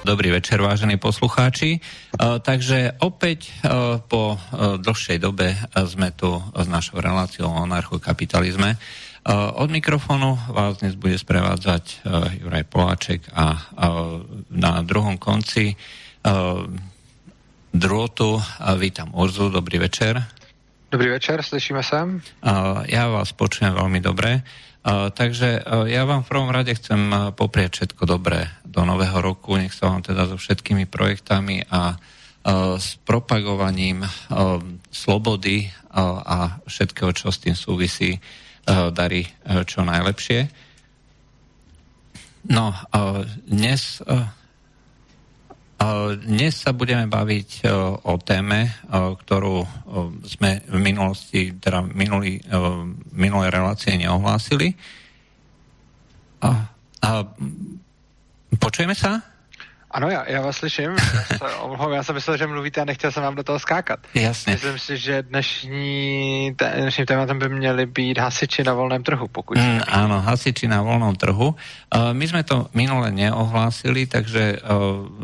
Dobrý večer, vážení poslucháči. Takže opäť po dlhšej dobe sme tu s našou reláciou o anarchokapitalizme. Od mikrofónu vás dnes bude sprevádzať Juraj Poláček a na druhom konci drôtu vítam Urzu. Dobrý večer. Dobrý večer, slyšíme sa? Ja vás počujem veľmi dobre. Takže ja vám v prvom rade chcem poprieť všetko dobré do nového roku, nech sa vám teda so všetkými projektami a s propagovaním slobody a všetkého, čo s tým súvisí, darí čo najlepšie. No, dnes sa budeme baviť o téme, ktorú sme v minulosti, teda minulé relácie neohlásili. Počujeme sa? Ano, já vás slyším. Já jsem myslel, že mluvíte a nechtěl jsem vám do toho skákat. Jasně. Myslím si, že dnešním tématem by měli být hasiči na volném trhu, pokud... Ano, hasiči na volném trhu. My jsme to minule neohlásili, takže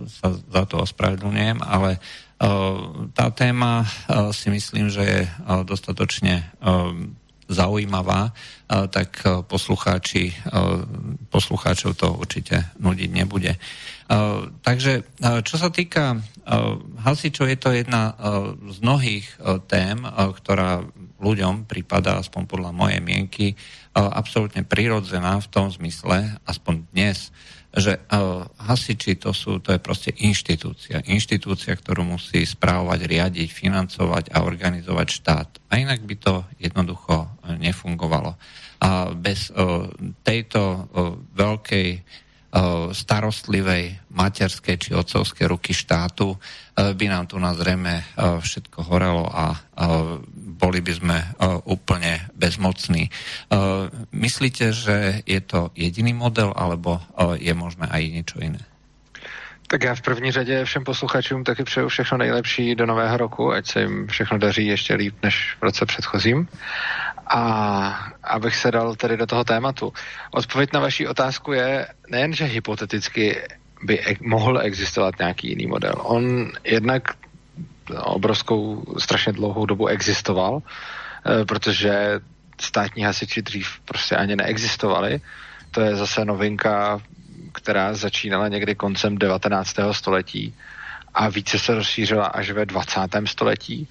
se za to ospravedlňujem, ale ta téma si myslím, že je dostatočně zaujímavá, tak poslucháčov to určite nudiť nebude. Takže čo sa týka hasičov, je to jedna z mnohých tém, ktorá ľuďom pripadá, aspoň podľa mojej mienky, absolútne prirodzená v tom zmysle, aspoň dnes, že hasiči to je proste inštitúcia. Inštitúcia, ktorú musí správovať, riadiť, financovať a organizovať štát. A inak by to jednoducho nefungovalo. A bez tejto veľkej starostlivej materskej či otcovskej ruky štátu by nám tu nazrejme všetko horelo a boli by sme úplne bezmocní. Myslíte, že je to jediný model, alebo je možné aj niečo iné? Tak já v první řadě všem posluchačům taky přeju všechno nejlepší do nového roku, ať se jim všechno daří ještě líp než v roce předchozím. A abych se dal tedy do toho tématu. Odpověď na vaši otázku je nejen, že hypoteticky by mohl existovat nějaký jiný model. On jednak strašně dlouhou dobu existoval, protože státní hasiči dřív prostě ani neexistovali. To je zase novinka, která začínala někdy koncem 19. století a více se rozšířila až ve 20. století.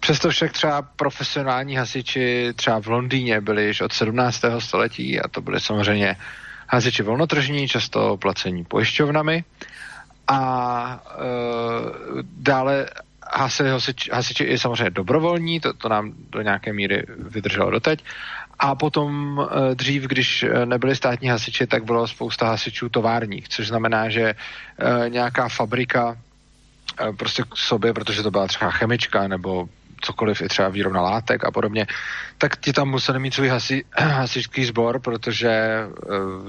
Přesto však třeba profesionální hasiči třeba v Londýně byli již od 17. století a to byly samozřejmě hasiči volnotržní, často placení pojišťovnami a dále hasiči je samozřejmě dobrovolní, to nám do nějaké míry vydrželo doteď. A potom dřív, když nebyli státní hasiči, tak bylo spousta hasičů továrních, což znamená, že nějaká fabrika prostě k sobě, protože to byla třeba chemička nebo cokoliv, i třeba výrobna látek a podobně, tak ti tam museli mít svůj hasičský sbor, protože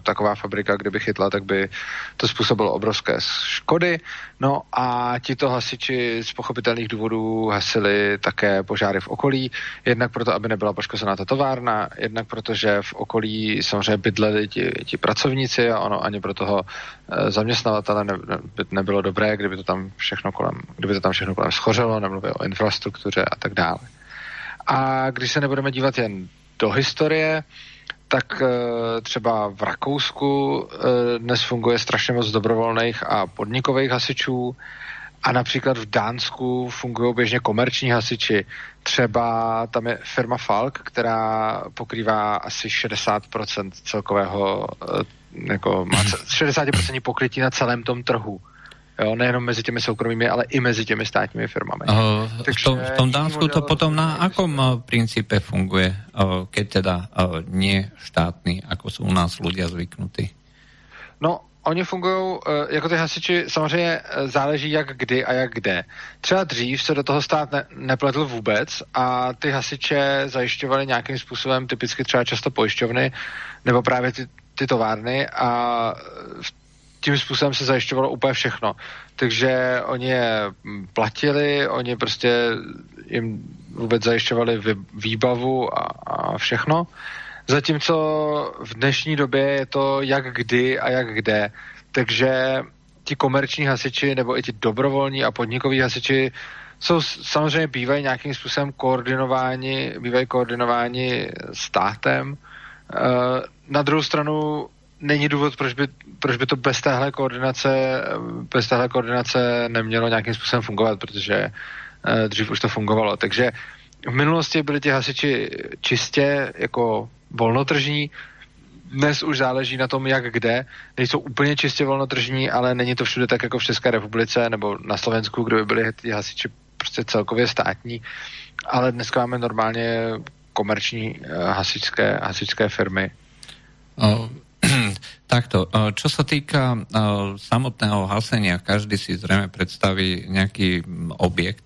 taková fabrika, kdyby chytla, tak by to způsobilo obrovské škody. No a tito hasiči z pochopitelných důvodů hasili také požáry v okolí, jednak proto, aby nebyla poškozená ta továrna, jednak protože v okolí samozřejmě bydleli ti pracovníci a ono ani pro toho zaměstnavatele nebylo dobré, kdyby to tam všechno kolem schořelo, nemluvě o infrastruktuře a tak dále. A když se nebudeme dívat jen do historie, tak třeba v Rakousku dnes funguje strašně moc dobrovolných a podnikových hasičů a například v Dánsku fungují běžně komerční hasiči. Třeba tam je firma Falk, která pokrývá asi 60% celkového, jako má 60% pokrytí na celém tom trhu. Jo, nejenom mezi těmi soukromými, ale i mezi těmi státními firmami. V tom Dánsku to potom na akom principe funguje, keď teda nie štátní, jako jsou u nás ľudia zvyknutí? No, oni fungují, jako ty hasiči, samozřejmě záleží jak kdy a jak kde. Třeba dřív se do toho stát nepletl vůbec a ty hasiče zajišťovali nějakým způsobem, typicky třeba často pojišťovny, nebo právě ty továrny a tím způsobem se zajišťovalo úplně všechno. Takže oni je platili, oni prostě jim vůbec zajišťovali výbavu a všechno. Zatímco v dnešní době je to jak kdy a jak kde. Takže ti komerční hasiči nebo i ti dobrovolní a podnikoví hasiči jsou samozřejmě bývají nějakým způsobem koordinováni, bývají koordinováni státem. Na druhou stranu není důvod, proč by to bez téhle koordinace nemělo nějakým způsobem fungovat, protože dřív už to fungovalo. Takže v minulosti byli ti hasiči čistě jako volnotržní, dnes už záleží na tom, jak kde. Nejsou úplně čistě volnotržní, ale není to všude tak jako v České republice nebo na Slovensku, kde by byli ti hasiči prostě celkově státní, ale dneska máme normálně komerční hasičské firmy. Takto, čo sa týka samotného hasenia, každý si zrejme predstaví nejaký objekt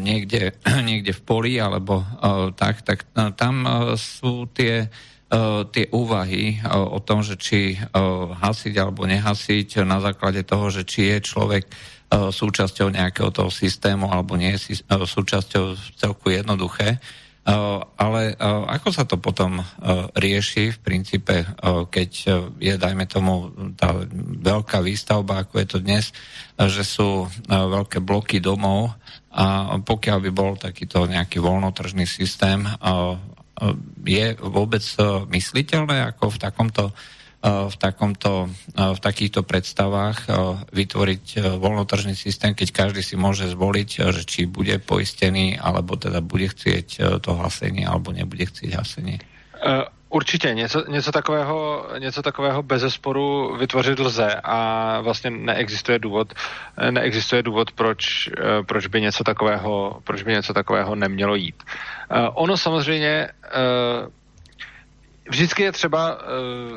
niekde v poli alebo tak tam sú tie úvahy o tom, že či hasiť alebo nehasiť na základe toho, že či je človek súčasťou nejakého toho systému alebo nie je súčasťou, celku jednoduché. Ale ako sa to potom rieši v princípe, keď je, dajme tomu, tá veľká výstavba, ako je to dnes, že sú veľké bloky domov a pokiaľ by bol takýto nejaký voľnotržný systém, je vôbec mysliteľné, ako v takýchto predstavách vytvoriť voľnotržný systém, keď každý si môže zvoliť, že či bude poistený, alebo teda bude chcieť to hasenie, alebo nebude chcieť hasenie. Určitě něco takového bezesporu vytvořit lze a vlastně neexistuje důvod, proč by něco takového nemělo jít. Ono samozřejmě vždycky je třeba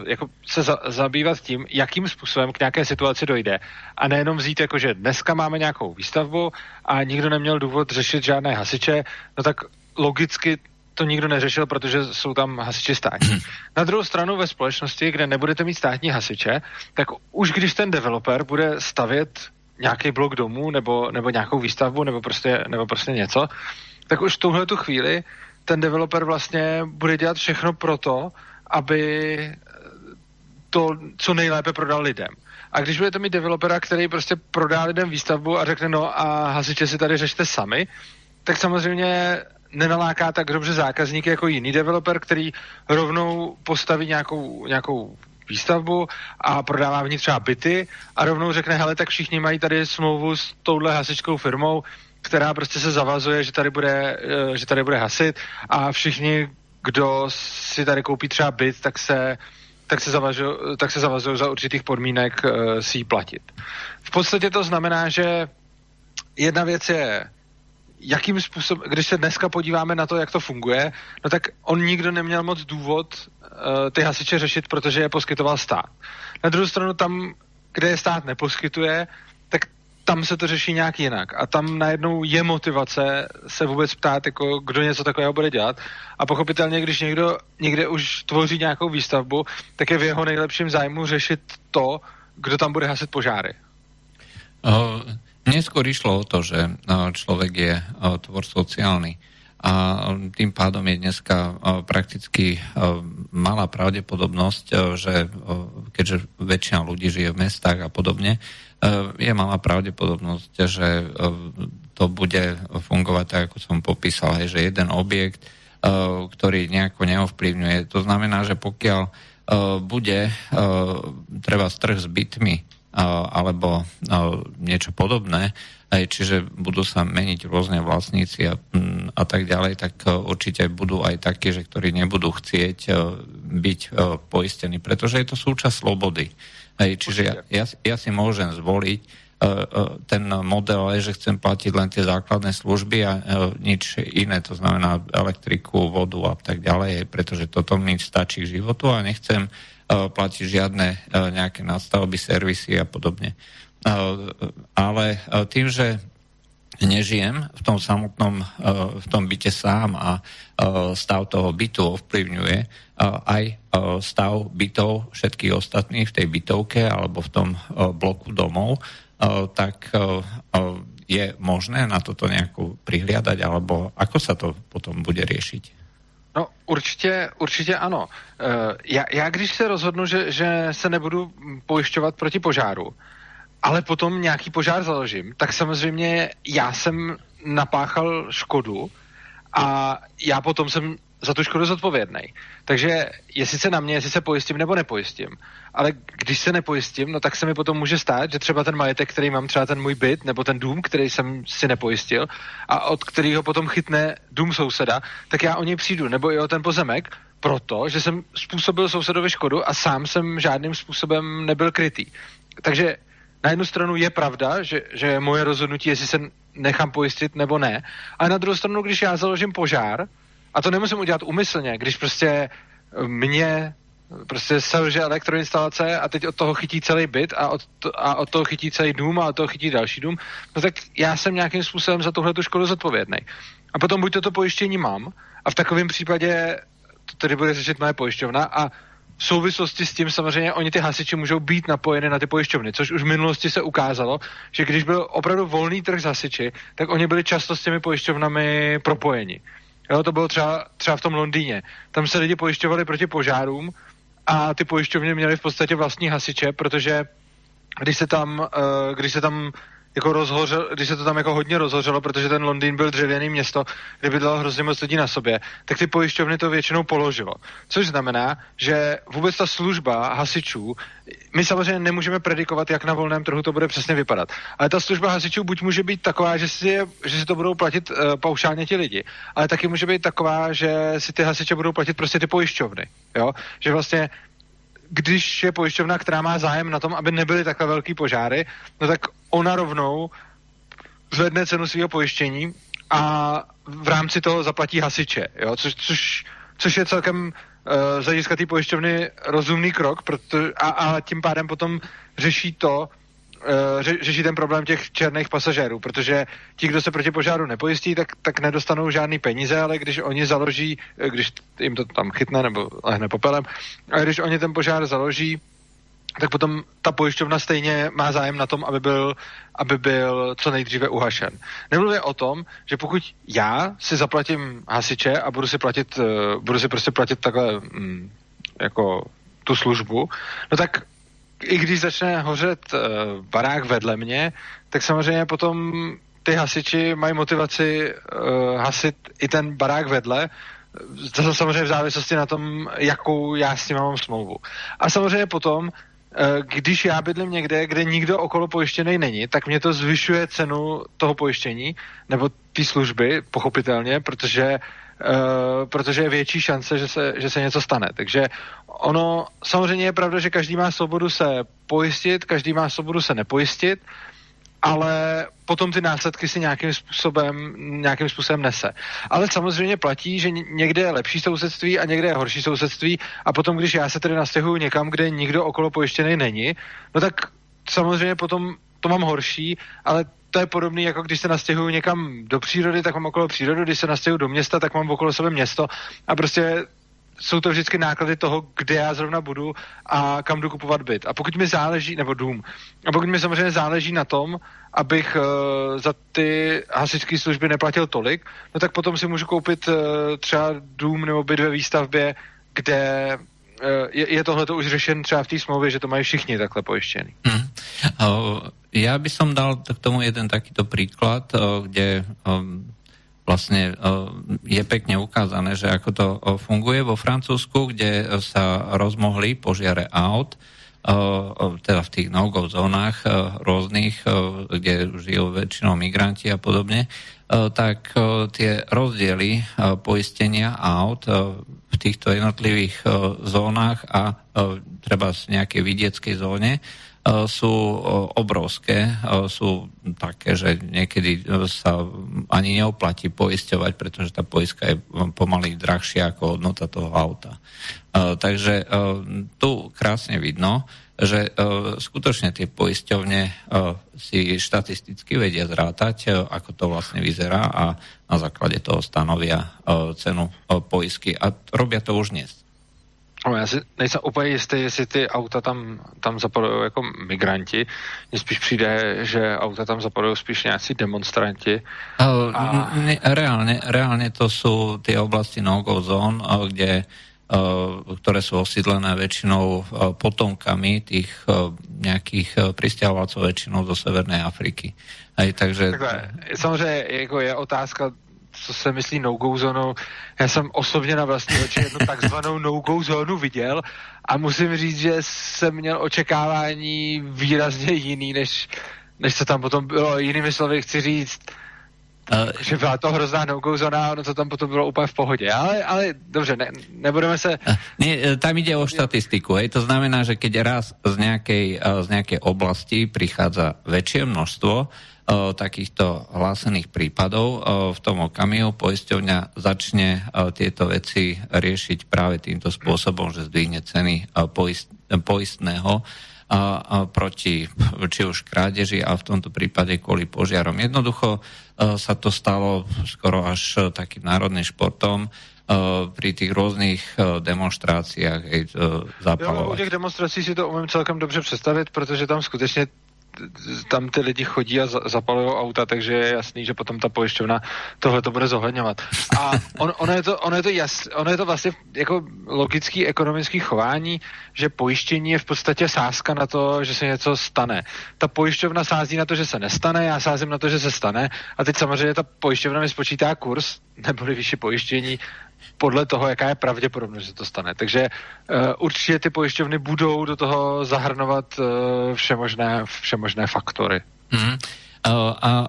jako se zabývat tím, jakým způsobem k nějaké situaci dojde. A nejenom vzít, jako, že dneska máme nějakou výstavbu a nikdo neměl důvod řešit žádné hasiče, no tak logicky to nikdo neřešil, protože jsou tam hasiči státní. Na druhou stranu ve společnosti, kde nebudete mít státní hasiče, tak už když ten developer bude stavět nějaký blok domů nebo nějakou výstavbu nebo prostě něco, tak už v tuhletu chvíli ten developer vlastně bude dělat všechno proto, aby to co nejlépe prodal lidem. A když budete mít developera, který prostě prodá lidem výstavbu a řekne no a hasiče si tady řešte sami, tak samozřejmě nenaláká tak dobře zákazníky jako jiný developer, který rovnou postaví nějakou výstavbu a prodává v ní třeba byty a rovnou řekne, hele, tak všichni mají tady smlouvu s touhle hasičkou firmou, která prostě se zavazuje, že tady bude hasit a všichni, kdo si tady koupí třeba byt, tak se zavazují za určitých podmínek si ji platit. V podstatě to znamená, že jedna věc je, jakým způsobem, když se dneska podíváme na to, jak to funguje, no tak on nikdo neměl moc důvod ty hasiče řešit, protože je poskytoval stát. Na druhou stranu tam, kde je stát neposkytuje, tak tam se to řeší nějak jinak a tam najednou je motivace se vůbec ptát, jako, kdo něco takového bude dělat a pochopitelně, když někdo někde už tvoří nějakou výstavbu, tak je v jeho nejlepším zájmu řešit to, kdo tam bude hasit požáry. Neskôr išlo o to, že človek je tvor sociálny a tým pádom je dneska prakticky malá pravdepodobnosť, že keďže väčšina ľudí žije v mestách a podobne, je malá pravdepodobnosť, že to bude fungovať tak, ako som popísal, že jeden objekt, ktorý nejako neovplyvňuje. To znamená, že pokiaľ bude treba trh s bytmi, alebo niečo podobné, čiže budú sa meniť rôzne vlastníci a tak ďalej, tak určite budú aj takí, že ktorí nebudú chcieť byť poistení, pretože je to súčasť slobody. Čiže ja si môžem zvoliť ten model, že chcem platiť len tie základné služby a nič iné, to znamená elektriku, vodu a tak ďalej, pretože toto mi stačí k životu a nechcem platiť žiadne nejaké nadstavby, servisy a podobne. Ale tým, že nežijem v tom samotnom, v tom byte sám a stav toho bytu ovplyvňuje aj stav bytov všetkých ostatných v tej bytovke alebo v tom bloku domov, tak je možné na toto nejako prihliadať alebo ako sa to potom bude riešiť? No určitě ano. Já když se rozhodnu, že se nebudu pojišťovat proti požáru ale potom nějaký požár založím, tak samozřejmě já jsem napáchal škodu a já potom jsem za tu škodu zodpovědnej. Takže jestli se na mě, jestli se pojistím nebo nepojistím. Ale když se nepojistím, no tak se mi potom může stát, že třeba ten majetek, který mám, třeba ten můj byt nebo ten dům, který jsem si nepojistil a od kterého potom chytne dům souseda, tak já o něj přijdu, nebo i o ten pozemek, protože jsem způsobil sousedovi škodu a sám jsem žádným způsobem nebyl krytý. Takže na jednu stranu je pravda, že moje rozhodnutí, jestli se nechám pojistit nebo ne, ale na druhou stranu, když já založím požár, a to nemusím udělat úmyslně, když prostě mě prostě selže elektroinstalace a teď od toho chytí celý byt a od toho chytí celý dům a od toho chytí další dům, no tak já jsem nějakým způsobem za tuhle tu škodu zodpovědný. A potom buď toto pojištění mám a v takovém případě to tedy bude řešit moje pojišťovna a v souvislosti s tím samozřejmě oni ty hasiči můžou být napojeny na ty pojišťovny, což už v minulosti se ukázalo, že když byl opravdu volný trh s hasiči, tak oni byli často s těmi pojišťovnami propojeni. Jo, to bylo třeba v tom Londýně. Tam se lidi pojišťovali proti požárům a ty pojišťovny měly v podstatě vlastní hasiče, protože když se to tam hodně rozhořelo, protože ten Londýn byl dřevěný město, kde bydlelo hrozně moc lidí na sobě, tak ty pojišťovny to většinou položilo. Což znamená, že vůbec ta služba hasičů, my samozřejmě nemůžeme predikovat, jak na volném trhu to bude přesně vypadat, ale ta služba hasičů buď může být taková, že si to budou platit paušálně ti lidi, ale taky může být taková, že si ty hasiče budou platit prostě ty pojišťovny, jo? Že vlastně když je pojišťovna, která má zájem na tom, aby nebyly takhle velký požáry, no tak ona rovnou zvedne cenu svého pojištění a v rámci toho zaplatí hasiče, jo? Což je celkem z hlediska té pojišťovny rozumný krok, a tím pádem potom řeší to, řeší ten problém těch černých pasažérů, protože ti, kdo se proti požáru nepojistí, tak nedostanou žádný peníze, ale když oni založí, když jim to tam chytne nebo lehne popelem, a když oni ten požár založí, tak potom ta pojišťovna stejně má zájem na tom, aby byl co nejdříve uhašen. Nemluvě o tom, že pokud já si zaplatím hasiče a budu si prostě platit takhle jako tu službu, no tak i když začne hořet barák vedle mě, tak samozřejmě potom ty hasiči mají motivaci hasit i ten barák vedle, to samozřejmě v závislosti na tom, jakou já s tím mám smlouvu. A samozřejmě potom, když já bydlím někde, kde nikdo okolo pojištěnej není, tak mě to zvyšuje cenu toho pojištění, nebo té služby, pochopitelně, protože je větší šance, že se něco stane. Takže ono samozřejmě je pravda, že každý má svobodu se pojistit, každý má svobodu se nepojistit, ale potom ty následky si nějakým způsobem nese. Ale samozřejmě platí, že někde je lepší sousedství a někde je horší sousedství a potom, když já se tedy nastěhuju někam, kde nikdo okolo pojištěnej není, no tak samozřejmě potom to mám horší, ale to je podobný, jako když se nastěhuju někam do přírody, tak mám okolo přírodu, když se nastěhuju do města, tak mám okolo sebe město a prostě jsou to vždycky náklady toho, kde já zrovna budu a kam jdu kupovat byt. A pokud mi záleží, nebo dům, a pokud mi samozřejmě záleží na tom, abych za ty hasičské služby neplatil tolik, no tak potom si můžu koupit třeba dům nebo byt ve výstavbě, kde je tohleto už řešen třeba v té smlouvě, že to mají všichni takhle pojištěný. Ja by som dal k tomu jeden takýto príklad, kde vlastne je pekne ukázané, že ako to funguje vo Francúzsku, kde sa rozmohli požiare aut, teda v tých no-go zónach rôznych, kde žijú väčšinou migranti a podobne, tak tie rozdiely poistenia aut v týchto jednotlivých zónach a treba v nejakej vidieckej zóne sú obrovské, sú také, že niekedy sa ani neoplatí poisťovať, pretože tá poistka je pomaly drahšia ako hodnota toho auta. Takže tu krásne vidno, že skutočne tie poisťovne si štatisticky vedia zrátať, ako to vlastne vyzerá a na základe toho stanovia cenu poistky a robia to už dnes. No, já si nejsem úplně jistý, jestli ty auta tam zapadují jako migranti. Mně spíš přijde, že auta tam zapadují spíš nějací demonstranti. Reálně to jsou ty oblasti no-go zón, kde ktoré sú osídlené väčšinou potomkami tých nejakých prisťahovalcov väčšinou do Severnej Afriky. Hej, takže... Takhle, samozřejmě jako je otázka, co se myslí no-go zónou. Já jsem osobně na vlastní oči jednu takzvanou no-go zónu viděl a musím říct, že jsem měl očekávání výrazně jiný, než co tam potom bylo. Jinými slovy chci říct, že byla to hrozná no-go zóna, ono to tam potom bylo úplně v pohodě. Ale dobře, nebudeme se... Ne, tam ide o štatistiku. Hej. To znamená, že keď raz z nejakej oblasti prichádza väčšie množstvo takýchto hlásených prípadov, v tom okamihu poisťovňa začne tieto veci riešiť práve týmto spôsobom, že zdvihne ceny poistného proti či už krádeži a v tomto prípade kvôli požiarom. Jednoducho sa to stalo skoro až takým národným športom pri tých různých demonstráciách zapalovat. Jo, u těch demonstrací si to umím celkem dobře představit, protože tam skutečně tam ty lidi chodí a zapalují auta, takže je jasný, že potom ta pojišťovna tohle to bude zohledňovat. A ono je to vlastně jako logický ekonomický chování, že pojištění je v podstatě sázka na to, že se něco stane. Ta pojišťovna sází na to, že se nestane, já sázím na to, že se stane a teď samozřejmě ta pojišťovna mi spočítá kurz neboli výši pojištění podle toho, jaká je pravděpodobnost, že to stane. Takže určitě ty pojišťovny budou do toho zahrnovat všemožné faktory. Mm-hmm.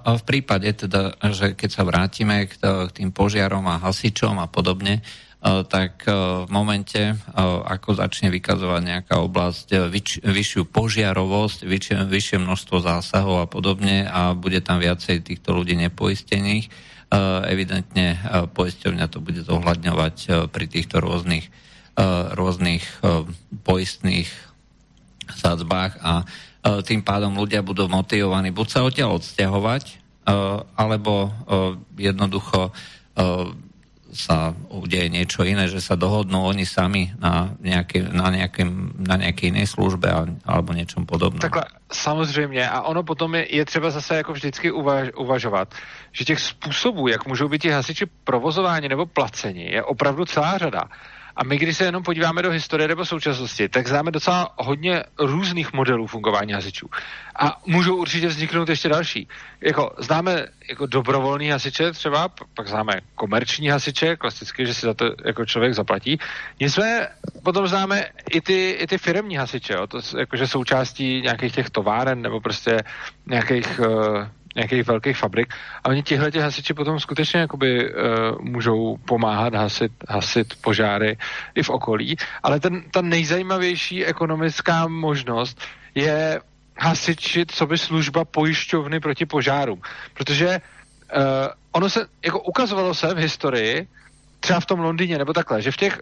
A v prípade teda, že keď sa vrátime k tým požiarom a hasičom a podobne, tak v momente, ako začne vykazovať nejaká oblasť vyššiu požiarovosť, vyššie množstvo zásahov a podobne a bude tam viacej týchto ľudí nepoistených, evidentne poisťovňa to bude zohľadňovať pri týchto rôznych poistných sadzbách a tým pádom ľudia budú motivovaní buď sa odtiaľ odsťahovať, alebo jednoducho sa udeje niečo iné, že sa dohodnú oni sami na nejakej inej službe alebo niečom podobnom. Takhle, samozřejmě. A ono potom je třeba zase jako vždycky uvažovat, že těch způsobů, jak můžou být ti hasiči provozováni nebo placeni, je opravdu celá řada. A my, když se jenom podíváme do historie nebo současnosti, tak známe docela hodně různých modelů fungování hasičů. A můžou určitě vzniknout ještě další. Známe dobrovolný hasiče třeba, pak známe komerční hasiče, klasicky, že si za to jako člověk zaplatí. Nicméně potom známe i ty firemní hasiče, jo? To jakože součástí nějakých těch továren nebo prostě nějakých velkých fabrik. A oni tihleti hasiči potom skutečně jakoby můžou pomáhat hasit požáry i v okolí. Ale ta nejzajímavější ekonomická možnost je hasičit, co by služba pojišťovny proti požárům. Protože ono se, ukazovalo se v historii, třeba v tom Londýně, nebo takhle, že v těch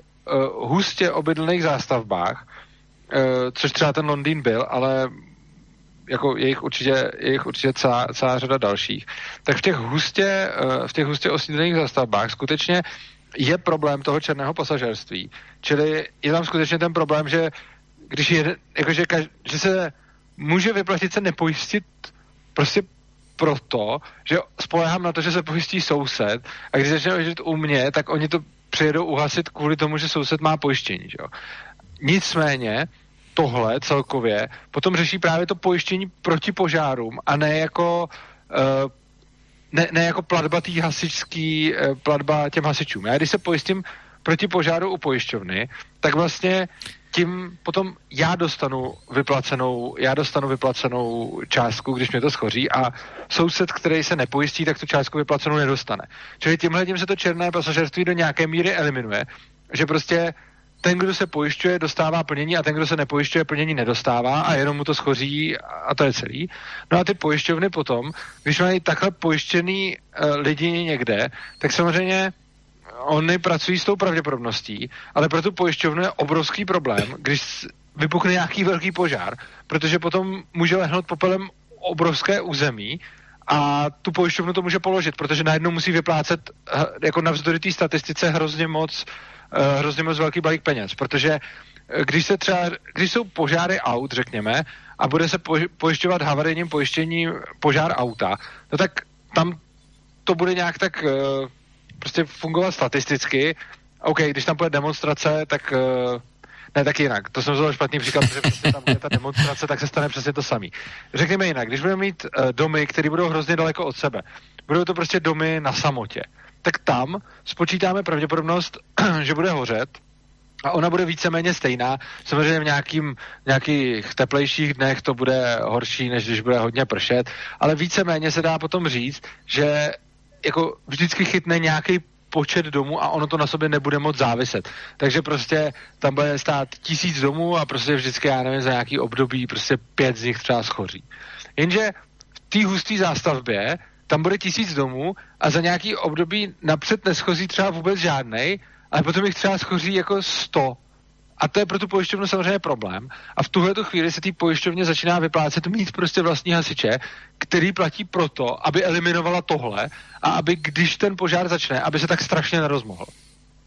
hustě obydlených zástavbách, což třeba ten Londýn byl, ale je jich určitě celá řada dalších, tak v těch hustě osídlených zastavbách skutečně je problém toho černého pasažérství. Čili je tam skutečně ten problém, že když že se může vyplatit se nepojistit prostě proto, že spoléhám na to, že se pojistí soused a když začne žít u mě, tak oni to přijedou uhasit kvůli tomu, že soused má pojištění. Že jo? Nicméně tohle celkově potom řeší právě to pojištění proti požárům a ne jako platba těm hasičům. Já když se pojistím proti požáru u pojišťovny, tak vlastně tím potom já dostanu vyplacenou částku, když mě to schoří a soused, který se nepojistí, tak tu částku vyplacenou nedostane. Čili tímhle tím se to černé pasažérství do nějaké míry eliminuje, že prostě ten, kdo se pojišťuje, dostává plnění a ten, kdo se nepojišťuje, plnění nedostává a jenom mu to schoří a to je celý. No a ty pojišťovny potom, když mají takhle pojištěný lidi někde, tak samozřejmě oni pracují s tou pravděpodobností, ale pro tu pojišťovnu je obrovský problém, když vypukne nějaký velký požár, protože potom může lehnout popelem obrovské území a tu pojišťovnu to může položit, protože najednou musí vyplácet jako navzdory té statistice hrozně moc velký balík peněz, protože když jsou požáry aut, řekněme, a bude se pojišťovat havarijním pojištěním požár auta, no tak tam to bude nějak tak prostě fungovat statisticky OK, když tam bude demonstrace, tak... Ne, tak jinak. To jsem vzal špatný příklad, protože prostě tam je ta demonstrace, tak se stane přesně to samý. Řekněme jinak, když budeme mít domy, které budou hrozně daleko od sebe, budou to prostě domy na samotě, tak tam spočítáme pravděpodobnost, že bude hořet a ona bude víceméně stejná. Samozřejmě v nějakých teplejších dnech to bude horší, než když bude hodně pršet, ale víceméně se dá potom říct, že jako vždycky chytne nějaký počet domů a ono to na sobě nebude moc záviset. Takže prostě tam bude stát 1000 domů a prostě vždycky, já nevím, za nějaký období prostě 5 z nich třeba schoří. Jenže v té husté zástavbě tam bude 1000 domů a za nějaký období napřed neschozí třeba vůbec žádnej, ale potom jich třeba schoří jako 100. A to je pro tu pojišťovnu samozřejmě problém. A v tuhleto chvíli se té pojišťovně začíná vyplácet mít prostě vlastní hasiče, který platí proto, aby eliminovala tohle a aby, když ten požár začne, aby se tak strašně nerozmohl.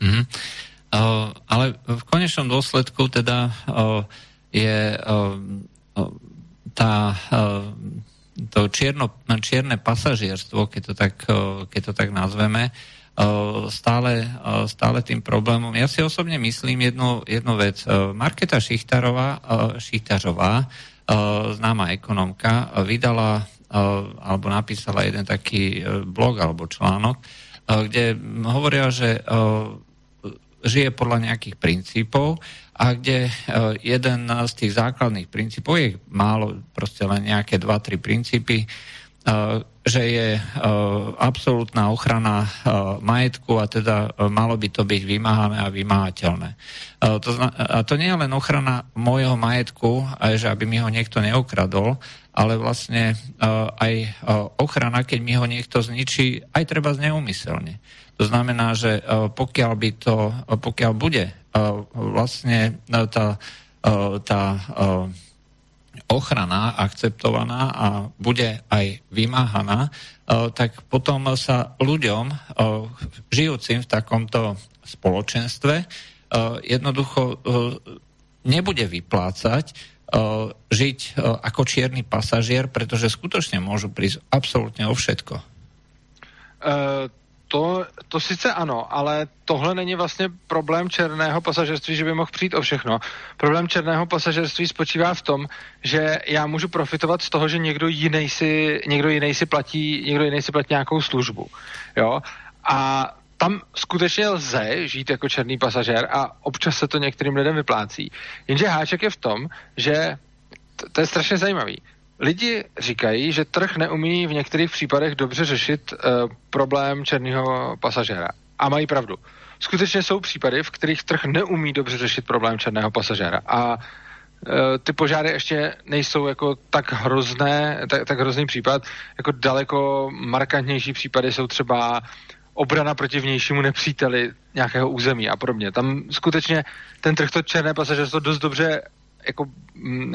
Mm-hmm. Ale v konečnom dôsledku teda je to čierne pasažierstvo, keď to tak nazveme, stále tým problémom. Ja si osobne myslím jednu vec. Markéta Šichtarová, známa ekonomka, vydala alebo napísala jeden taký blog alebo článok, kde hovorila, že žije podľa nejakých princípov a kde jeden z tých základných princípov, je málo, proste len nejaké 2-3 princípy, že je absolútna ochrana majetku a teda malo by to byť vymáhané a vymáhateľné. A to nie je len ochrana môjho majetku, že aby mi ho niekto neokradol, ale vlastne aj ochrana, keď mi ho niekto zničí, aj treba neúmyselne. To znamená, že pokiaľ bude vlastne tá ochrana akceptovaná a bude aj vymáhaná, tak potom sa ľuďom žijúcim v takomto spoločenstve jednoducho nebude vyplácať žiť ako čierny pasažier, pretože skutočne môžu prísť absolútne o všetko. To sice ano, ale tohle není vlastně problém černého pasažerství, že by mohl přijít o všechno. Problém černého pasažerství spočívá v tom, že já můžu profitovat z toho, že někdo jiný si platí nějakou službu. Jo? A tam skutečně lze žít jako černý pasažér a občas se to některým lidem vyplácí. Jenže háček je v tom, že to je strašně zajímavý. Lidi říkají, že trh neumí v některých případech dobře řešit problém černého pasažéra. A mají pravdu. Skutečně jsou případy, v kterých trh neumí dobře řešit problém černého pasažéra. A ty požáry ještě nejsou jako tak hrozný případ. Jako daleko markantnější případy jsou třeba obrana proti vnějšímu nepříteli nějakého území a podobně. Tam skutečně ten trh to černé pasažérstvo dost dobře jako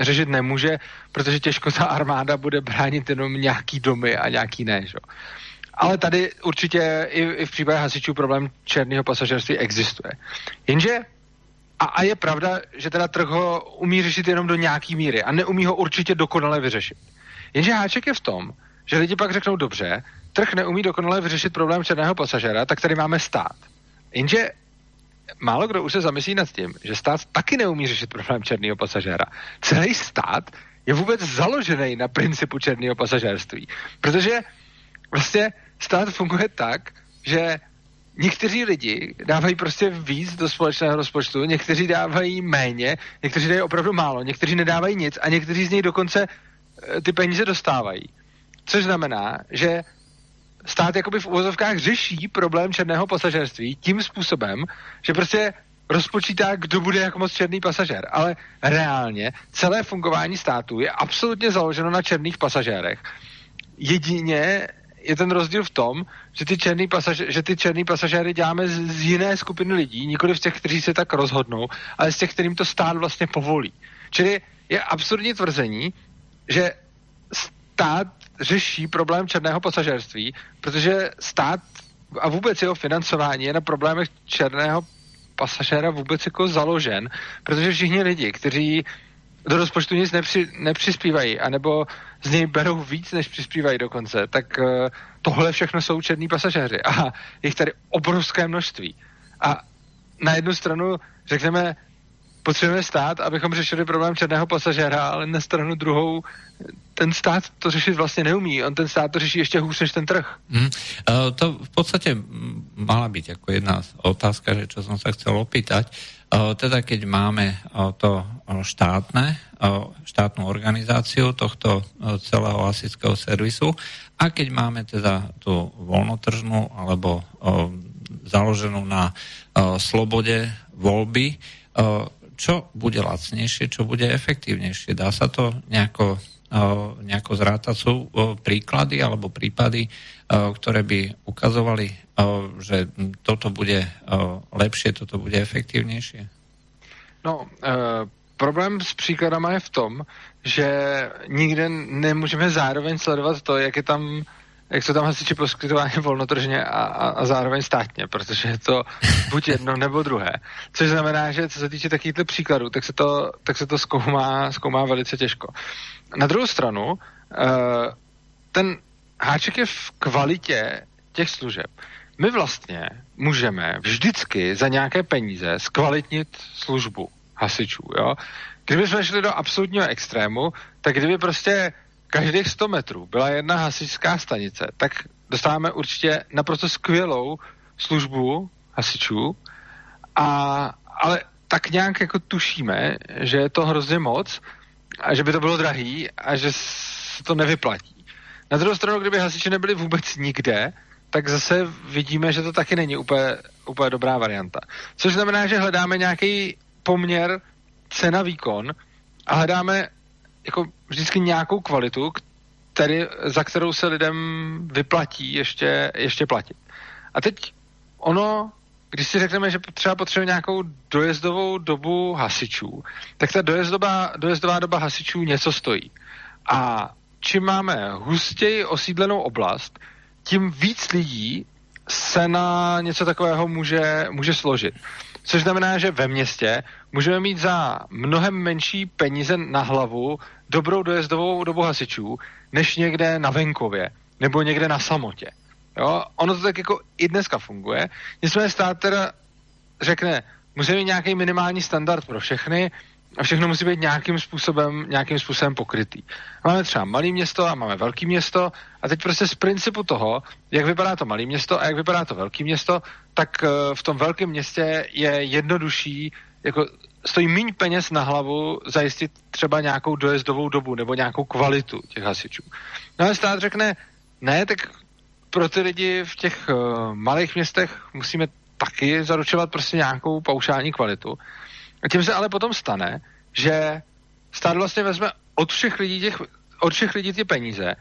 řešit nemůže, protože těžko ta armáda bude bránit jenom nějaký domy a nějaký ne, že? Ale tady určitě i v případě hasičů problém černého pasažerství existuje. Jenže a je pravda, že teda trh ho umí řešit jenom do nějaký míry a neumí ho určitě dokonale vyřešit. Jenže háček je v tom, že lidi pak řeknou dobře, trh neumí dokonale vyřešit problém černého pasažera, tak tady máme stát. Jenže málo kdo už se zamyslí nad tím, že stát taky neumí řešit problém černého pasažéra. Celý stát je vůbec založený na principu černého pasažérství. Protože vlastně stát funguje tak, že někteří lidi dávají prostě víc do společného rozpočtu, někteří dávají méně, někteří dají opravdu málo, někteří nedávají nic a někteří z něj dokonce ty peníze dostávají. Což znamená, že stát jakoby v uvozovkách řeší problém černého pasažérství tím způsobem, že prostě rozpočítá, kdo bude jak moc černý pasažér. Ale reálně celé fungování státu je absolutně založeno na černých pasažérech. Jedině je ten rozdíl v tom, že ty černý pasažéry děláme z jiné skupiny lidí, nikoli z těch, kteří se tak rozhodnou, ale z těch, kterým to stát vlastně povolí. Čili je absurdní tvrzení, že stát řeší problém černého pasažérství, protože stát a vůbec jeho financování je na problémech černého pasažéra vůbec jako založen, protože všichni lidi, kteří do rozpočtu nic nepřispívají, anebo z něj berou víc, než přispívají dokonce, tak tohle všechno jsou černí pasažéři a je tady obrovské množství. A na jednu stranu řekneme, potřebujeme stát, abychom řešili problém černého pasažéra, ale na stranu druhou ten stát to řešit vlastně neumí. On ten stát to řeší ještě hůř než ten trh. To v podstatě mala byť ako jedna otázka, že čo som sa chcel opýtať. Teda keď máme to štátnu organizáciu tohto celého hasičského servisu a keď máme teda tú voľnotržnú alebo založenú na slobode voľby, čo bude lacnejšie, čo bude efektívnejšie? Dá sa to nejako zrátať? Sú príklady alebo prípady, ktoré by ukazovali, že toto bude lepšie, toto bude efektívnejšie? No, problém s příkladama je v tom, že nikde nemůžeme zároveň sledovat to, jak jsou tam hasiči poskytovány volnotržně a zároveň státně, protože je to buď jedno nebo druhé. Což znamená, že co se týče takovýchto příkladů, tak se to zkoumá velice těžko. Na druhou stranu, ten háček je v kvalitě těch služeb. My vlastně můžeme vždycky za nějaké peníze zkvalitnit službu hasičů. Jo? Kdyby jsme šli do absolutního extrému, tak kdyby prostě každých 100 metrů byla jedna hasičská stanice, tak dostáváme určitě naprosto skvělou službu hasičů, ale tak nějak jako tušíme, že je to hrozně moc a že by to bylo drahý a že se to nevyplatí. Na druhou stranu, kdyby hasiči nebyli vůbec nikde, tak zase vidíme, že to taky není úplně dobrá varianta. Což znamená, že hledáme nějaký poměr cena-výkon a hledáme jako vždycky nějakou kvalitu, za kterou se lidem vyplatí ještě platit. A teď když si řekneme, že třeba potřebujeme nějakou dojezdovou dobu hasičů, tak ta dojezdová doba hasičů něco stojí. A čím máme hustěji osídlenou oblast, tím víc lidí se na něco takového může složit. Což znamená, že ve městě můžeme mít za mnohem menší peníze na hlavu dobrou dojezdovou dobu hasičů, než někde na venkově, nebo někde na samotě. Jo? Ono to tak jako i dneska funguje. Nicméně stát teda řekne, musíme mít nějaký minimální standard pro všechny a všechno musí být nějakým způsobem pokrytý. A máme třeba malé město a máme velké město a teď prostě z principu toho, jak vypadá to malé město a jak vypadá to velké město, tak v tom velkém městě je jednodušší, jako stojí míň peněz na hlavu zajistit třeba nějakou dojezdovou dobu nebo nějakou kvalitu těch hasičů. No ale stát řekne, ne, tak pro ty lidi v těch malých městech musíme taky zaručovat prostě nějakou paušální kvalitu. A tím se ale potom stane, že stát vlastně vezme od všech lidí ty peníze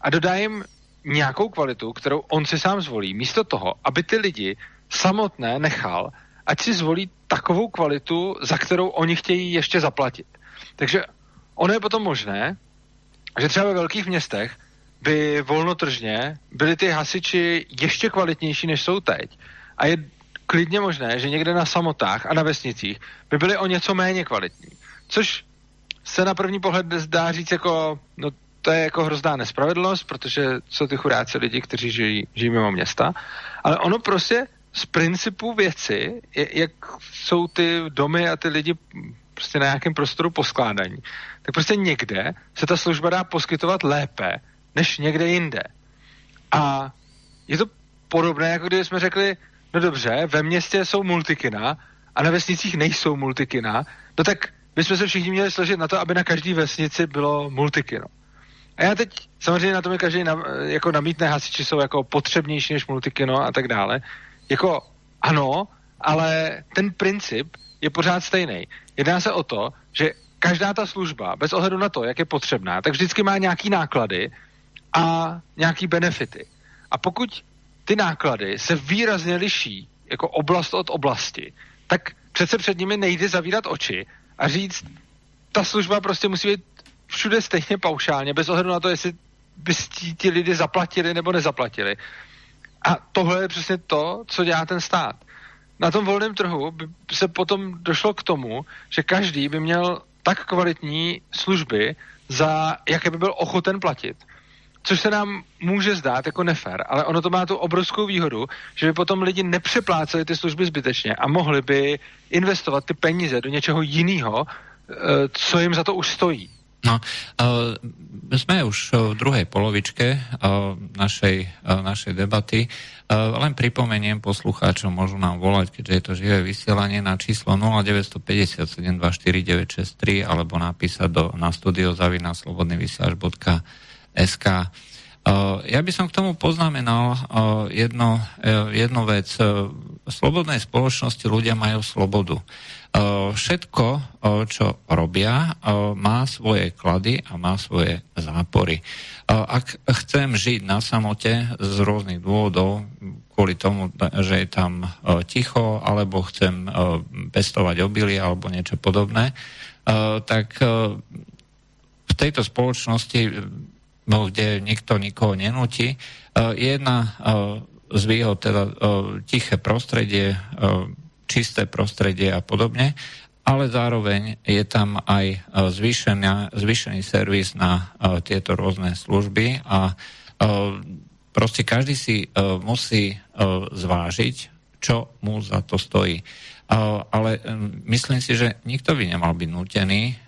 a dodá jim nějakou kvalitu, kterou on si sám zvolí, místo toho, aby ty lidi samotné nechal, ať si zvolí takovou kvalitu, za kterou oni chtějí ještě zaplatit. Takže ono je potom možné, že třeba ve velkých městech by volnotržně byli ty hasiči ještě kvalitnější, než jsou teď. A je klidně možné, že někde na samotách a na vesnicích by byly o něco méně kvalitní. Což se na první pohled zdá říct jako, no to je jako hrozná nespravedlnost, protože jsou ty chudáci lidi, kteří žijí mimo města. Ale ono prostě z principu věci, jak jsou ty domy a ty lidi prostě na nějakém prostoru poskládaní, tak prostě někde se ta služba dá poskytovat lépe, než někde jinde. A je to podobné, jako kdyby jsme řekli, no dobře, ve městě jsou multikina a na vesnicích nejsou multikina, no tak bychom se všichni měli složit na to, aby na každé vesnici bylo multikino. A já teď samozřejmě na to mi každý jako namítne, hasiči jsou jako potřebnější než multikino a tak dále. Jako ano, ale ten princip je pořád stejný. Jedná se o to, že každá ta služba, bez ohledu na to, jak je potřebná, tak vždycky má nějaký náklady a nějaký benefity. A pokud ty náklady se výrazně liší, jako oblast od oblasti, tak přece před nimi nejde zavírat oči a říct, ta služba prostě musí být všude stejně paušálně, bez ohledu na to, jestli by ti lidi zaplatili nebo nezaplatili. A tohle je přesně to, co dělá ten stát. Na tom volném trhu by se potom došlo k tomu, že každý by měl tak kvalitní služby, za jaké by byl ochoten platit. což se nám může zdát jako nefér, ale ono to má tu obrovskou výhodu, že by potom lidi nepřepláceli ty služby zbytečně a mohli by investovat ty peníze do něčeho jiného, co jim za to už stojí. No, sme už v druhej polovičke našej debaty. Len pripomeniem poslucháčom, môžu nám volať, keďže je to živé vysielanie na číslo 095724963 alebo napísať na studio@slobodnyvysielac.sk. Ja by som k tomu poznamenal jednu vec. V slobodnej spoločnosti ľudia majú slobodu. Všetko, čo robia, má svoje klady a má svoje zápory. Ak chcem žiť na samote z rôznych dôvodov, kvôli tomu, že je tam ticho, alebo chcem pestovať obilie, alebo niečo podobné, tak v tejto spoločnosti, kde nikto nikoho nenúti, je jedna z výhod, teda tiché prostredie, čisté prostredie a podobne, ale zároveň je tam aj zvýšený servis na tieto rôzne služby a proste každý si musí zvážiť, čo mu za to stojí. Ale myslím si, že nikto by nemal byť nútený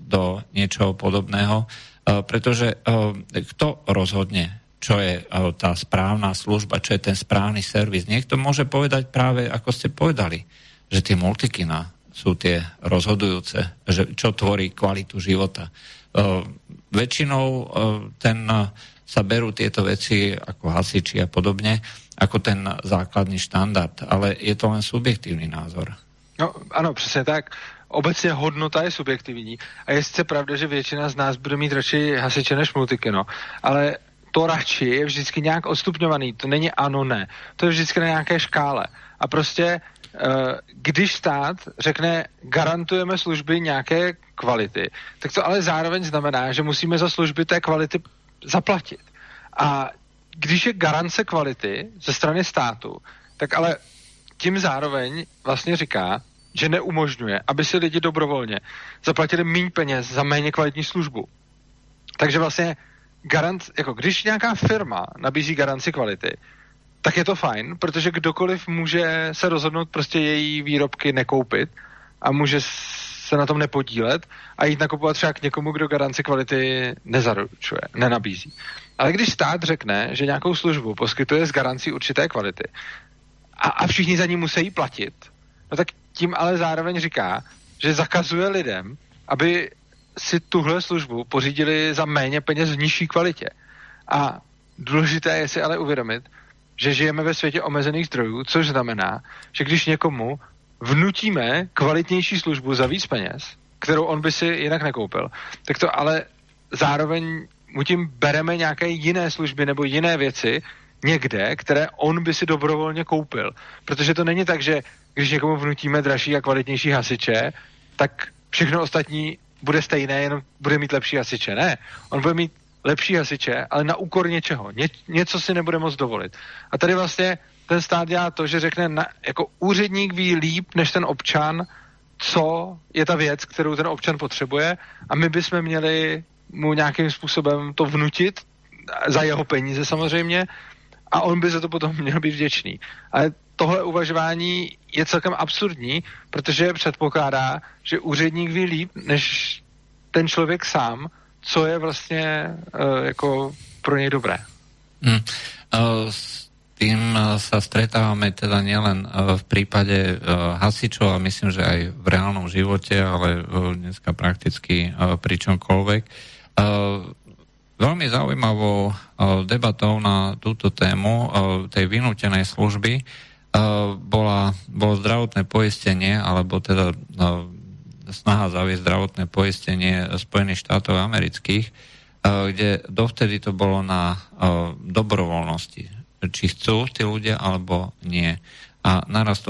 do niečoho podobného, pretože kto rozhodne, čo je tá správna služba, čo je ten správny servis. Niekto môže povedať práve, ako ste povedali, že tie multikina sú tie rozhodujúce, že čo tvorí kvalitu života. Väčšinou sa berú tieto veci ako hasiči a podobne, ako ten základný štandard, ale je to len subjektívny názor. No, ano, přesně tak. Obecně hodnota je subjektivní a je sice pravda, že většina z nás bude mít radši hasiče než multikino, ale to radši je vždycky nějak odstupňovaný. To není ano, ne. To je vždycky na nějaké škále. A prostě, když stát řekne, garantujeme služby nějaké kvality, tak to ale zároveň znamená, že musíme za služby té kvality zaplatit. A když je garance kvality ze strany státu, tak ale tím zároveň vlastně říká, že neumožňuje, aby si lidi dobrovolně zaplatili míň peněz za méně kvalitní službu. Takže vlastně jako když nějaká firma nabízí garanci kvality, tak je to fajn, protože kdokoliv může se rozhodnout prostě její výrobky nekoupit a může se na tom nepodílet a jít nakupovat třeba k někomu, kdo garanci kvality nezaručuje, nenabízí. Ale když stát řekne, že nějakou službu poskytuje s garancí určité kvality a všichni za ní musí platit, no tak tím ale zároveň říká, že zakazuje lidem, aby si tuhle službu pořídili za méně peněz v nižší kvalitě. A důležité je si ale uvědomit, že žijeme ve světě omezených zdrojů, což znamená, že když někomu vnutíme kvalitnější službu za víc peněz, kterou on by si jinak nekoupil, tak to ale zároveň mu tím bereme nějaké jiné služby nebo jiné věci někde, které on by si dobrovolně koupil. Protože to není tak, že když někomu vnutíme dražší a kvalitnější hasiče, tak všechno ostatní bude stejné, jenom bude mít lepší hasiče. Ne, on bude mít lepší hasiče, ale na úkor něčeho. Něco si nebude moc dovolit. A tady vlastně ten stát dělá to, že řekne, jako úředník ví líp než ten občan, co je ta věc, kterou ten občan potřebuje, a my bychom měli mu nějakým způsobem to vnutit, za jeho peníze samozřejmě, a on by za to potom měl být vděčný. Ale tohle uvažování je celkem absurdní, protože předpokládá, že úředník ví líp než ten člověk sám, co je vlastně jako pro něj dobré. S tým sa stretávame teda nielen v prípade hasičov, a myslím, že aj v reálnom živote, ale dneska prakticky pri čomkoľvek. Veľmi zaujímavou debatou na túto tému tej vynútenej služby bolo zdravotné poistenie, alebo teda snaha zaviesť zdravotné poistenie Spojených štátov amerických, kde dovtedy to bolo na dobrovoľnosti. Či chcú tí ľudia, alebo nie. A naraz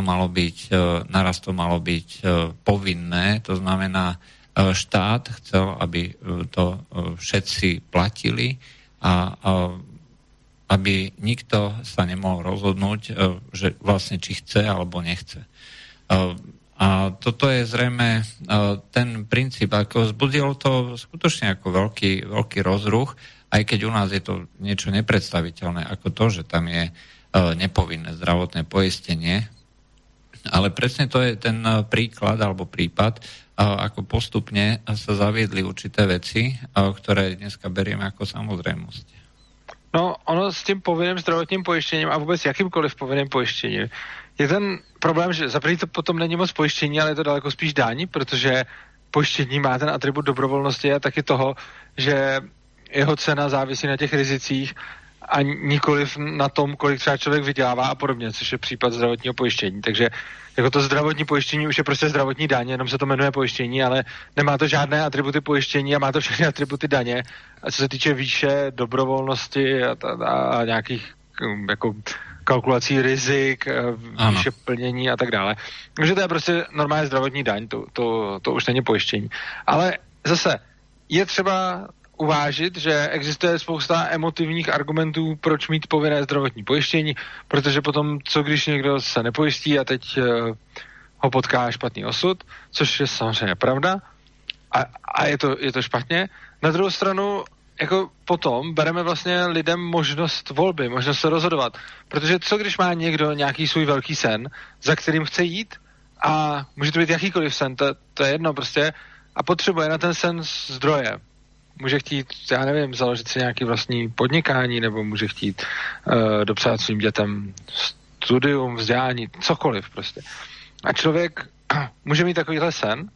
to malo byť povinné, to znamená, štát chcel, aby to všetci platili a aby nikto sa nemohol rozhodnúť, že vlastne či chce alebo nechce. A toto je zrejme ten princíp, ako vzbudilo to skutočne ako veľký rozruch aj keď u nás je to niečo nepredstaviteľné ako to, že tam je nepovinné zdravotné poistenie. Ale presne to je ten príklad alebo prípad, ako postupne sa zaviedli určité veci, ktoré dneska berieme ako samozřejmost. No, ono s tím povinným zdravotním pojištěním a vůbec jakýmkoliv povinným pojištěním je ten problém, že za první to potom není moc pojištění, ale je to daleko spíš daň, protože pojištění má ten atribut dobrovolnosti a taky toho, že jeho cena závisí na těch rizicích a nikoliv na tom, kolik třeba člověk vydělává a podobně, což je případ zdravotního pojištění. Takže jako to zdravotní pojištění už je prostě zdravotní daň, jenom se to jmenuje pojištění, ale nemá to žádné atributy pojištění a má to všechny atributy daně. A co se týče výše, dobrovolnosti a nějakých jako kalkulací rizik, výše plnění a tak dále. Takže to je prostě normálně zdravotní daň, to už není pojištění. Ale zase je třeba uvážit, že existuje spousta emotivních argumentů, proč mít povinné zdravotní pojištění, protože potom, co když někdo se nepojistí a teď ho potká špatný osud, což je samozřejmě pravda a je to špatně. Na druhou stranu, jako potom bereme vlastně lidem možnost volby, možnost se rozhodovat, protože co když má někdo nějaký svůj velký sen, za kterým chce jít a může to být jakýkoliv sen, to je jedno prostě a potřebuje na ten sen zdroje. Může chtít, já nevím, založit si nějaké vlastní podnikání, nebo může chtít dopřát svým dětem studium, vzdělání, cokoliv prostě. A člověk může mít takovýhle sen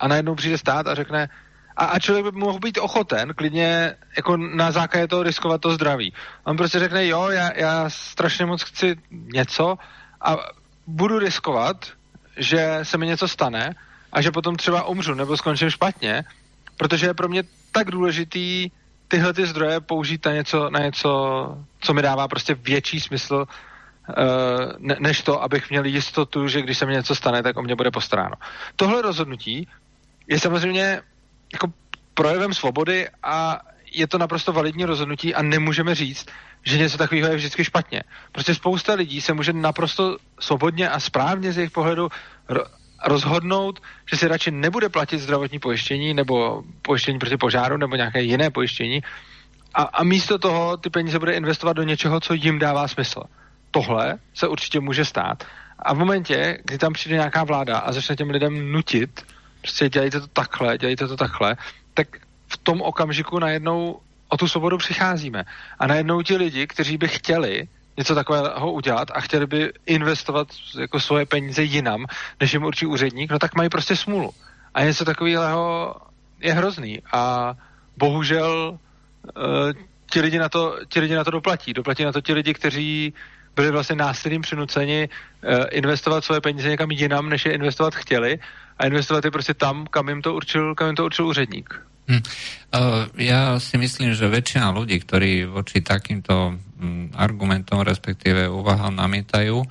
a najednou přijde stát a řekne, a člověk by mohl být ochoten klidně jako na základě toho riskovat to zdraví. A on prostě řekne, jo, já strašně moc chci něco a budu riskovat, že se mi něco stane a že potom třeba umřu nebo skončím špatně, protože je pro mě tak důležitý tyhle ty zdroje použít na něco, co mi dává prostě větší smysl, než to, abych měl jistotu, že když se mi něco stane, tak o mě bude postaráno. Tohle rozhodnutí je samozřejmě jako projevem svobody a je to naprosto validní rozhodnutí a nemůžeme říct, že něco takového je vždycky špatně. Prostě spousta lidí se může naprosto svobodně a správně z jejich pohledu rozhodnout, že si radši nebude platit zdravotní pojištění nebo pojištění proti požáru nebo nějaké jiné pojištění a místo toho ty peníze bude investovat do něčeho, co jim dává smysl. Tohle se určitě může stát a v momentě, kdy tam přijde nějaká vláda a začne těm lidem nutit, prostě dělejte to takhle, tak v tom okamžiku najednou o tu svobodu přicházíme a najednou ti lidi, kteří by chtěli něco takového udělat a chtěli by investovat jako svoje peníze jinam, než jim určí úředník, no tak mají prostě smůlu. A něco takového je hrozný. A bohužel ti lidi na to doplatí. Doplatí na to ti lidi, kteří byli vlastně násilím přinuceni investovat svoje peníze někam jinam, než je investovat chtěli a investovat je prostě tam, kam jim to určil úředník. Ja si myslím, že väčšina ľudí, ktorí voči takýmto argumentom, respektíve úvahám namietajú,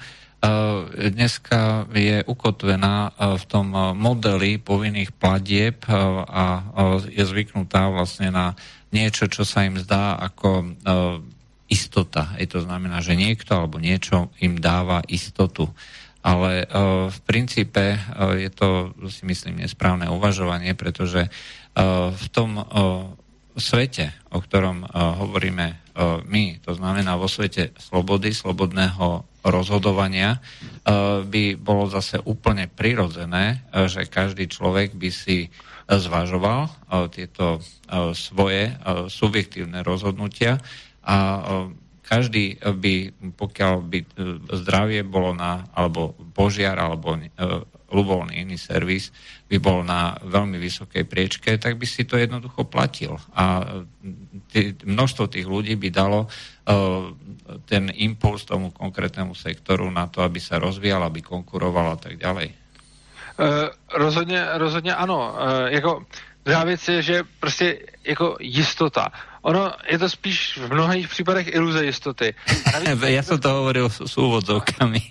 dneska je ukotvená v tom modeli povinných platieb a je zvyknutá vlastne na niečo, čo sa im zdá ako istota. To znamená, že niekto alebo niečo im dáva istotu. Ale v princípe je to, si myslím, nesprávne uvažovanie, pretože v tom svete, o ktorom hovoríme my, to znamená vo svete slobody, slobodného rozhodovania, by bolo zase úplne prirodzené, že každý človek by si zvažoval tieto svoje subjektívne rozhodnutia a každý by, pokiaľ by zdravie bolo na, alebo požiar, alebo ľubovoľný iný servis, by bol na veľmi vysokej priečke, tak by si to jednoducho platil. A množstvo tých ľudí by dalo ten impuls tomu konkrétnemu sektoru na to, aby sa rozvíjal, aby konkuroval a tak ďalej. Rozhodně ano. Jako druhá věc je, že prostě jako jistota. Ono je to spíš v mnohých případech iluze jistoty. Navíc, já jsem to hovoril s úvodzovkami.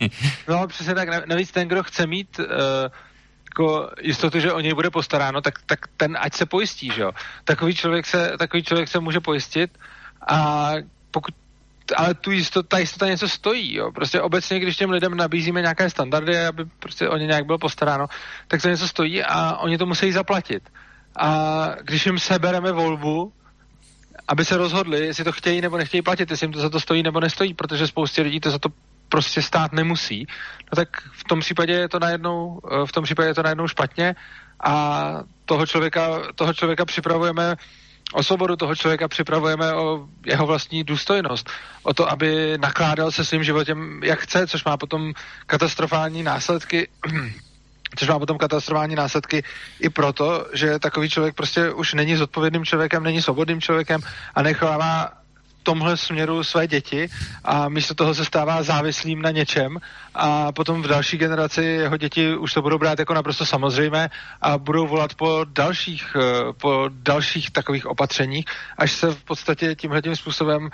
No přesně tak, navíc ten, kdo chce mít jako jistotu, že o něj bude postaráno, tak ten ať se pojistí, že jo. Takový člověk se může pojistit a pokud ale ta jistota něco stojí, jo. Prostě obecně, když těm lidem nabízíme nějaké standardy, aby prostě o ně nějak bylo postaráno, tak to něco stojí a oni to musí zaplatit. A když jim sebereme volbu aby se rozhodli, jestli to chtějí nebo nechtějí platit, jestli jim to za to stojí nebo nestojí, protože spoustě lidí to za to prostě stát nemusí. No tak v tom případě je to najednou, špatně a toho člověka připravujeme o svobodu, toho člověka připravujeme o jeho vlastní důstojnost, o to, aby nakládal se svým životem, jak chce, což má potom katastrofální následky, i proto, že takový člověk prostě už není zodpovědným člověkem, není svobodným člověkem a nechovává v tomhle směru své děti a místo toho se stává závislým na něčem a potom v další generaci jeho děti už to budou brát jako naprosto samozřejmé a budou volat po dalších takových opatřeních, až se v podstatě tímhletím způsobem,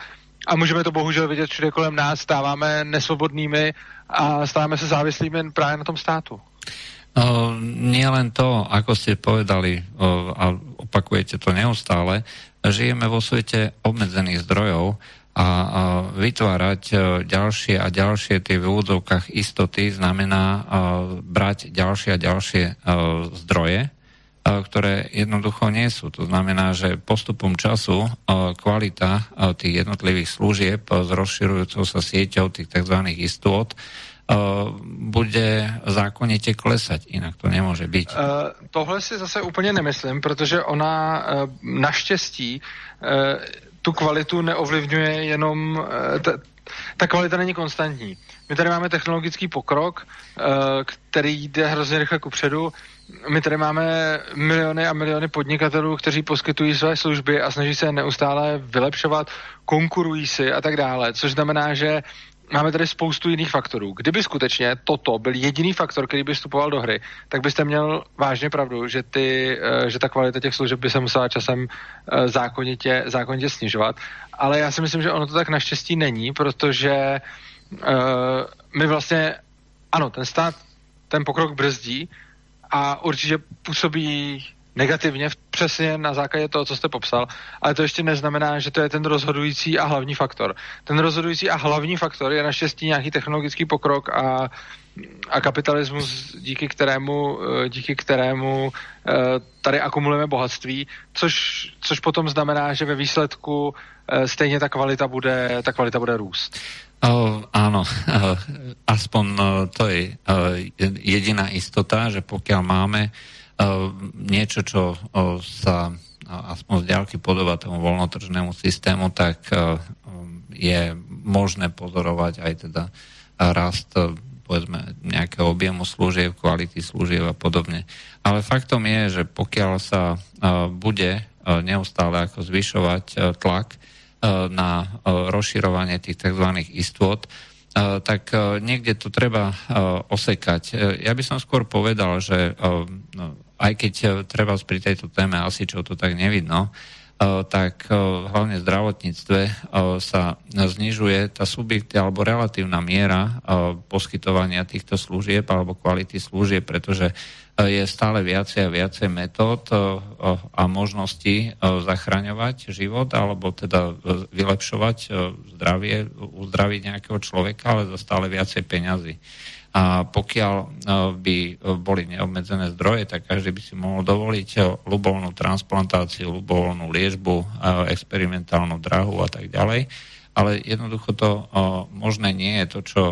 a můžeme to bohužel vidět všude kolem nás, stáváme nesvobodnými a stáváme se závislými právě na tom státu. Nie len to, ako ste povedali a opakujete to neustále, žijeme vo svete obmedzených zdrojov a vytvárať ďalšie a ďalšie tie v úvodzovkách istoty znamená brať ďalšie a ďalšie zdroje, ktoré jednoducho nie sú. To znamená, že postupom času kvalita tých jednotlivých služieb s rozširujúcou sa sieťou tých tzv. Istôt bude zákonitě klesat, jinak to nemůže být. Tohle si zase úplně nemyslím, protože ona naštěstí tu kvalitu neovlivňuje jenom... Ta kvalita není konstantní. My tady máme technologický pokrok, který jde hrozně rychle kupředu. My tady máme miliony a miliony podnikatelů, kteří poskytují své služby a snaží se neustále vylepšovat, konkurují si a tak dále, což znamená, že máme tady spoustu jiných faktorů. Kdyby skutečně toto byl jediný faktor, který by vstupoval do hry, tak byste měl vážně pravdu, že ta kvalita těch služeb by se musela časem zákonitě snižovat. Ale já si myslím, že ono to tak naštěstí není, protože my vlastně, ano, ten stát ten pokrok brzdí a určitě působí negativně, přesně na základě toho, co jste popsal, ale to ještě neznamená, že to je ten rozhodující a hlavní faktor. Ten rozhodující a hlavní faktor je naštěstí nějaký technologický pokrok a kapitalismus, díky kterému tady akumulujeme bohatství, což potom znamená, že ve výsledku stejně ta kvalita bude růst. Áno, aspoň to je jediná istota, že pokiaľ máme niečo, čo sa aspoň z diaľky podobá tomu voľnotržnému systému, tak je možné pozorovať aj teda rast povedzme nejakého objemu služieb, kvality služieb a podobne. Ale faktom je, že pokiaľ sa bude neustále ako zvyšovať tlak na rozširovanie tých tzv. Istôt, tak niekde to treba osekať. Ja by som skôr povedal, že aj keď treba pri tejto téme hasičov to tak nevidno, tak hlavne v zdravotníctve sa znižuje tá subjektívna alebo relatívna miera poskytovania týchto služieb alebo kvality služieb, pretože je stále viacej a viacej metód a možností zachraňovať život alebo teda vylepšovať zdravie, uzdraviť nejakého človeka, ale za stále viacej peňazí. A pokiaľ by boli neobmedzené zdroje, tak každý by si mohol dovoliť ľubovoľnú transplantáciu, ľubovoľnú liečbu, experimentálnu drahu a tak ďalej. Ale jednoducho to možné nie je. To, čo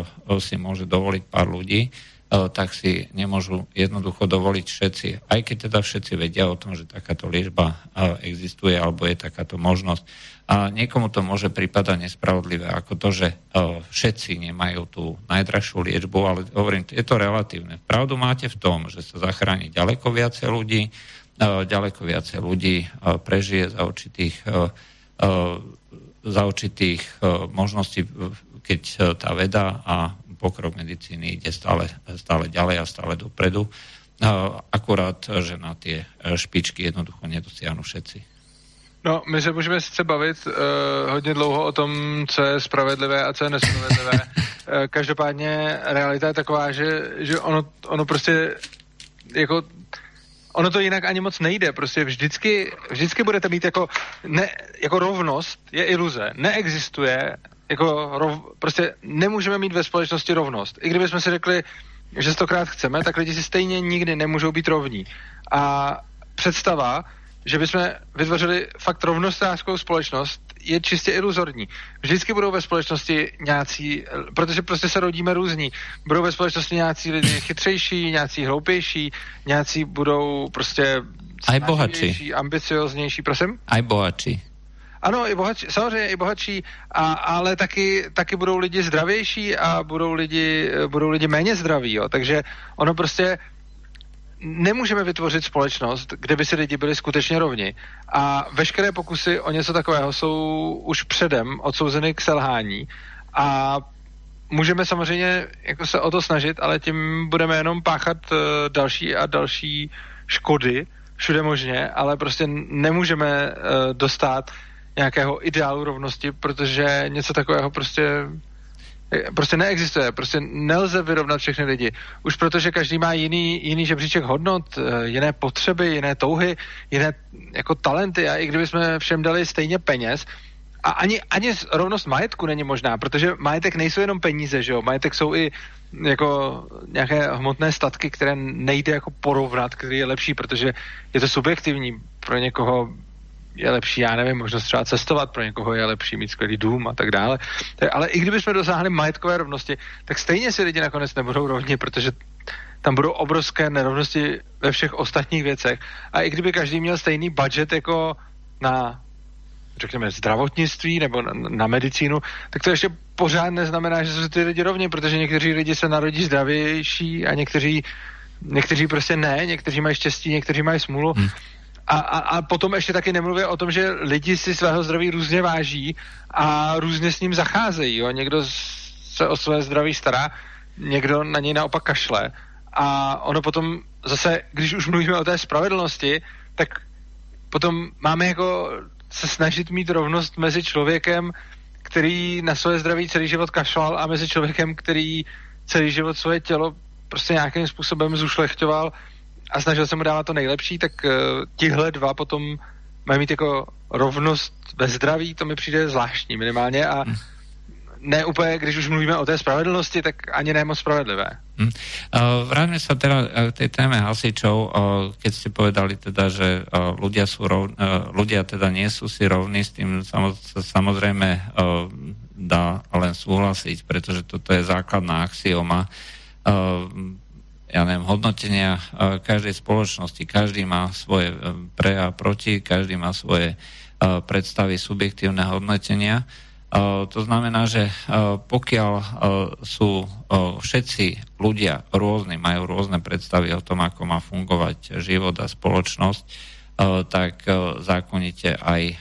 si môže dovoliť pár ľudí, tak si nemôžu jednoducho dovoliť všetci. Aj keď teda všetci vedia o tom, že takáto liečba existuje alebo je takáto možnosť. A niekomu to môže pripadať nespravodlivé, ako to, že všetci nemajú tú najdražšiu liečbu, ale hovorím, je to relatívne. Pravdu máte v tom, že sa zachráni ďaleko viacej ľudí prežije za určitých možností, keď tá veda a pokrok medicíny ide stále ďalej a stále dopredu. Akurát, že na tie špičky jednoducho nedosiahnu všetci. No, my se můžeme sice bavit hodně dlouho o tom, co je spravedlivé a co je nespravedlivé. Každopádně realita je taková, že ono prostě jako... Ono to jinak ani moc nejde, prostě vždycky budete mít jako rovnost, je iluze, neexistuje, prostě nemůžeme mít ve společnosti rovnost. I kdybychom si řekli, že stokrát chceme, tak lidi si stejně nikdy nemůžou být rovní. A představa, že bychom vytvořili fakt rovnostářskou společnost, je čistě iluzorní. Vždycky budou ve společnosti nějací, protože prostě se rodíme různí, budou ve společnosti nějací lidi chytřejší, nějací hloupější, nějací budou prostě snažnější, ambicioznější, prosím? Aj bohatší. Ano, i bohatší, samozřejmě i bohatší, ale taky budou lidi zdravější a budou lidi méně zdraví, jo. Takže ono prostě nemůžeme vytvořit společnost, kde by si lidi byli skutečně rovni. A veškeré pokusy o něco takového jsou už předem odsouzeny k selhání. A můžeme samozřejmě jako se o to snažit, ale tím budeme jenom páchat další a další škody, všude možně, ale prostě nemůžeme dostat nějakého ideálu rovnosti, protože něco takového prostě neexistuje, prostě nelze vyrovnat všechny lidi. Už protože každý má jiný žebříček hodnot, jiné potřeby, jiné touhy, jiné jako talenty, a i kdyby jsme všem dali stejně peněz, a ani rovnost majetku není možná, protože majetek nejsou jenom peníze, že jo, majetek jsou i jako nějaké hmotné statky, které nejde jako porovnat, který je lepší, protože je to subjektivní. Pro někoho je lepší, já nevím, možnost třeba cestovat, pro někoho je lepší mít skvělý dům a tak dále. Ale i kdybychom dosáhli majetkové rovnosti, tak stejně si lidi nakonec nebudou rovni, protože tam budou obrovské nerovnosti ve všech ostatních věcech. A i kdyby každý měl stejný budget jako na, řekněme, zdravotnictví nebo na medicínu, tak to ještě pořád neznamená, že jsou ty lidi rovni, protože někteří lidi se narodí zdravější a někteří prostě ne, někteří mají štěstí, někteří mají smůlu. A potom ještě taky nemluví o tom, že lidi si svého zdraví různě váží a různě s ním zacházejí. Jo? Někdo se o své zdraví stará, někdo na něj naopak kašle. A ono potom zase, když už mluvíme o té spravedlnosti, tak potom máme jako se snažit mít rovnost mezi člověkem, který na své zdraví celý život kašlal, a mezi člověkem, který celý život svoje tělo prostě nějakým způsobem zušlechťoval a snažil se mu dávat to nejlepší, tak tihle dva potom mají mít jako rovnost ve zdraví, to mi přijde zvláštní minimálně, a ne úplně, když už mluvíme o té spravedlnosti, tak ani ne moc spravedlivé. Vráťme sa teda k tej téme hasičov, keď ste povedali teda, že ľudia teda nie sú si rovní, s tým samozrejme dá len súhlasiť, pretože toto je základná axioma hodnotenia každej spoločnosti. Každý má svoje pre a proti, každý má svoje predstavy subjektívne hodnotenia. To znamená, že pokiaľ sú všetci ľudia rôzni, majú rôzne predstavy o tom, ako má fungovať život a spoločnosť, tak zákonite aj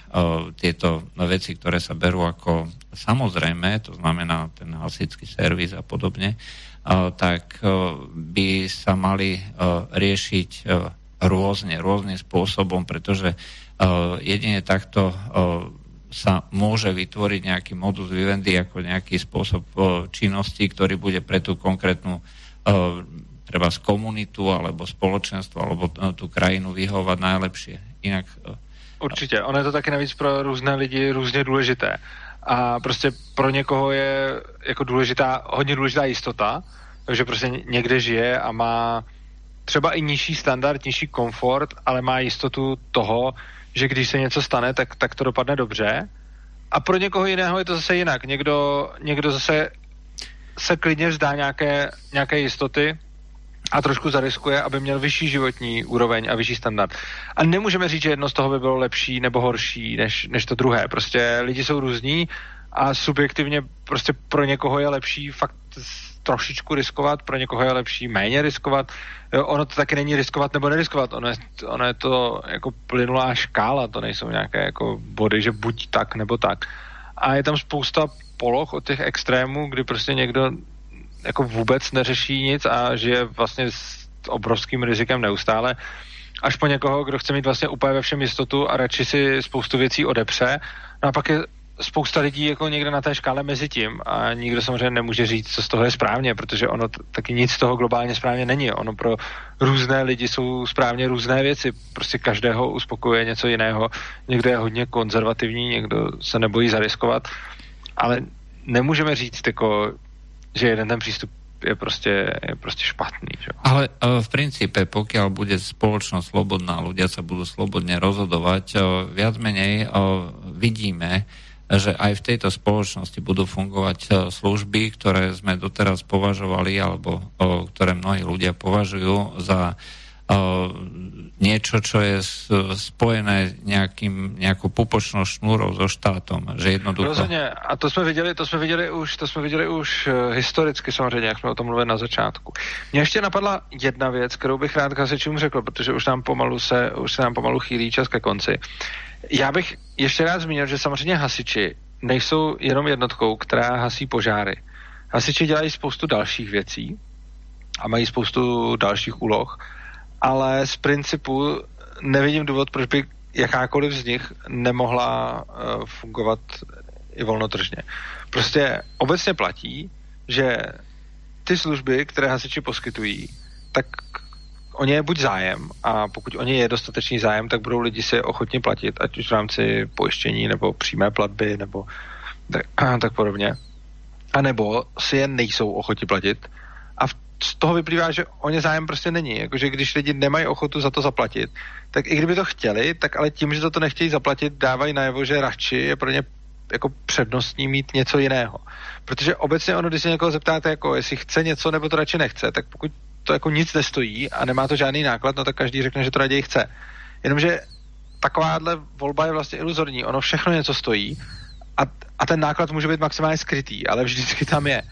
tieto veci, ktoré sa berú ako samozrejme, to znamená ten hasičský servis a podobne, tak by sa mali riešiť rôznym spôsobom, pretože jedine takto sa môže vytvoriť nejaký modus vivendi, ako nejaký spôsob činnosti, ktorý bude pre tú konkrétnu treba z komunitu, alebo spoločenstvo, alebo tú krajinu vyhovať najlepšie. Inak určite. Ono je to taky navíc pro různé lidi různě důležité. A prostě pro někoho je jako hodně důležitá jistota, takže prostě někde žije a má třeba i nižší standard, nižší komfort, ale má jistotu toho, že když se něco stane, tak to dopadne dobře. A pro někoho jiného je to zase jinak. Někdo zase se klidně vzdá nějaké jistoty a trošku zariskuje, aby měl vyšší životní úroveň a vyšší standard. A nemůžeme říct, že jedno z toho by bylo lepší nebo horší než to druhé. Prostě lidi jsou různí a subjektivně prostě pro někoho je lepší fakt trošičku riskovat, pro někoho je lepší méně riskovat. Ono to taky není riskovat nebo neriskovat, ono je to jako plynulá škála, to nejsou nějaké jako body, že buď tak nebo tak. A je tam spousta poloh od těch extrémů, kdy prostě někdo jako vůbec neřeší nic a žije vlastně s obrovským rizikem neustále, až po někoho, kdo chce mít vlastně úplně ve všem jistotu a radši si spoustu věcí odepře. No a pak je spousta lidí jako někde na té škále mezi tím a nikdo samozřejmě nemůže říct, co z toho je správně, protože ono taky nic z toho globálně správně není. Ono pro různé lidi jsou správně různé věci. Prostě každého uspokojuje něco jiného. Někdo je hodně konzervativní, někdo se nebojí zariskovat, ale nemůžeme říct jako, že jeden ten přístup je proste špatný. Že? Ale v princípe, pokiaľ bude spoločnosť slobodná, ľudia sa budú slobodne rozhodovať, viac menej vidíme, že aj v tejto spoločnosti budú fungovať služby, ktoré sme doteraz považovali, alebo ktoré mnohí ľudia považujú za niečo, čo je spojené nejakou pupočnou šnúrou so štátom, že jednoducho... Rozhodně, a to jsme viděli už historicky samozřejmě, jak jsme o tom mluvili na začátku. Mně ještě napadla jedna věc, kterou bych rád hasičům řekl, protože už se nám pomalu chýlí čas ke konci. Já bych ještě rád zmínil, že samozřejmě hasiči nejsou jenom jednotkou, která hasí požáry. Hasiči dělají spoustu dalších věcí a mají spoustu dalších úloh, ale z principu nevidím důvod, proč by jakákoliv z nich nemohla fungovat i volnotržně. Prostě obecně platí, že ty služby, které hasiči poskytují, tak o ně je buď zájem, a pokud o ně je dostatečný zájem, tak budou lidi si ochotně platit, ať už v rámci pojištění nebo přímé platby nebo tak podobně. A nebo si je nejsou ochotni platit a z toho vyplývá, že o ně zájem prostě není. Jakože když lidi nemají ochotu za to zaplatit, tak i kdyby to chtěli, tak ale tím, že za to nechtějí zaplatit, dávají najevo, že radši je pro ně jako přednostní mít něco jiného. Protože obecně ono, když se někoho zeptáte, jako jestli chce něco nebo to radši nechce, tak pokud to jako nic nestojí a nemá to žádný náklad, no tak každý řekne, že to raději chce. Jenomže takováhle volba je vlastně iluzorní. Ono všechno něco stojí a ten náklad může být maximálně skrytý, ale vždycky tam je.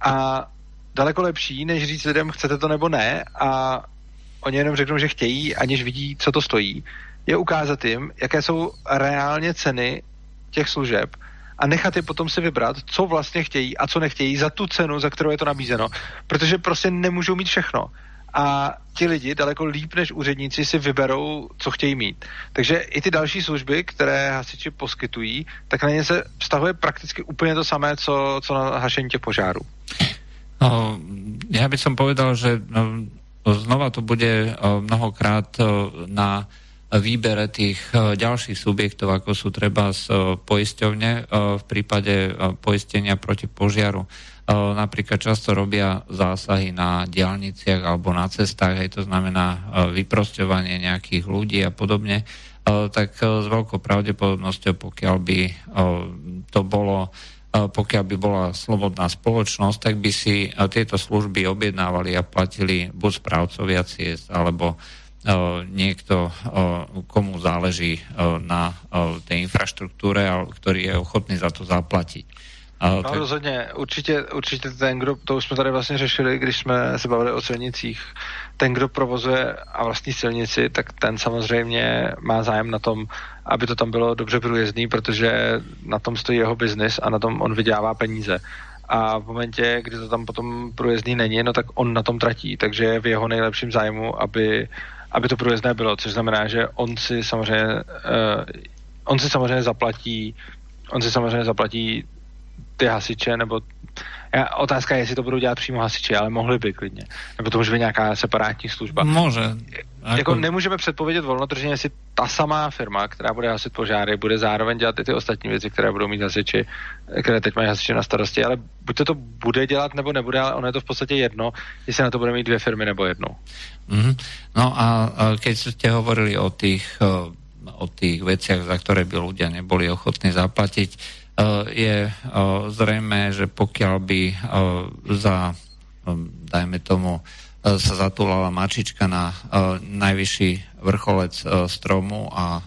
A daleko lepší, než říct lidem, chcete to nebo ne, a oni jenom řeknou, že chtějí, aniž vidí, co to stojí, je ukázat jim, jaké jsou reálně ceny těch služeb a nechat je potom si vybrat, co vlastně chtějí a co nechtějí za tu cenu, za kterou je to nabízeno, protože prostě nemůžou mít všechno. A ti lidi daleko líp než úředníci si vyberou, co chtějí mít. Takže i ty další služby, které hasiči poskytují, tak na ně se vztahuje prakticky úplně to samé, co na hašení těch požárů. No, ja by som povedal, že znova to bude mnohokrát na výbere tých ďalších subjektov, ako sú treba z poisťovne v prípade poistenia proti požiaru. Napríklad často robia zásahy na diaľniciach alebo na cestách, hej, to znamená vyprosťovanie nejakých ľudí a podobne. Tak s veľkou pravdepodobnosťou, pokiaľ by to bolo... pokiaľ by bola slobodná spoločnosť, tak by si tieto služby objednávali a platili buď správcovia ciest, alebo niekto, komu záleží na tej infraštruktúre, ktorý je ochotný za to zaplatiť. No tak... rozhodně, určitě ten, kdo, to už jsme tady vlastně řešili, když jsme se bavili o silnicích, ten, kdo provozuje a vlastní silnici, tak ten samozřejmě má zájem na tom, aby to tam bylo dobře průjezdný, protože na tom stojí jeho biznis a na tom on vydělává peníze. A v momentě, kdy to tam potom průjezdný není, no tak on na tom tratí, takže je v jeho nejlepším zájmu, aby to průjezdné bylo, což znamená, že on si samozřejmě zaplatí ty hasiče, nebo otázka je, jestli to budou dělat přímo hasiči, ale mohli by klidně. Nebo to může být nějaká separátní služba. Může. Jako nemůžeme předpovědět volnotržně, jestli ta samá firma, která bude hasit požáry, bude zároveň dělat i ty ostatní věci, které budou mít hasiči, které teď mají hasiči na starosti, ale buď to bude dělat, nebo nebude, ale ono je to v podstatě jedno, jestli na to bude mít dvě firmy nebo jednu. Mm-hmm. No a keď jste hovorili o těch věcech, za které by ľudia neboli ochotní zaplatit, je zrejmé, že pokiaľ by za, dajme tomu, sa zatúlala mačička na najvyšší vrcholec stromu a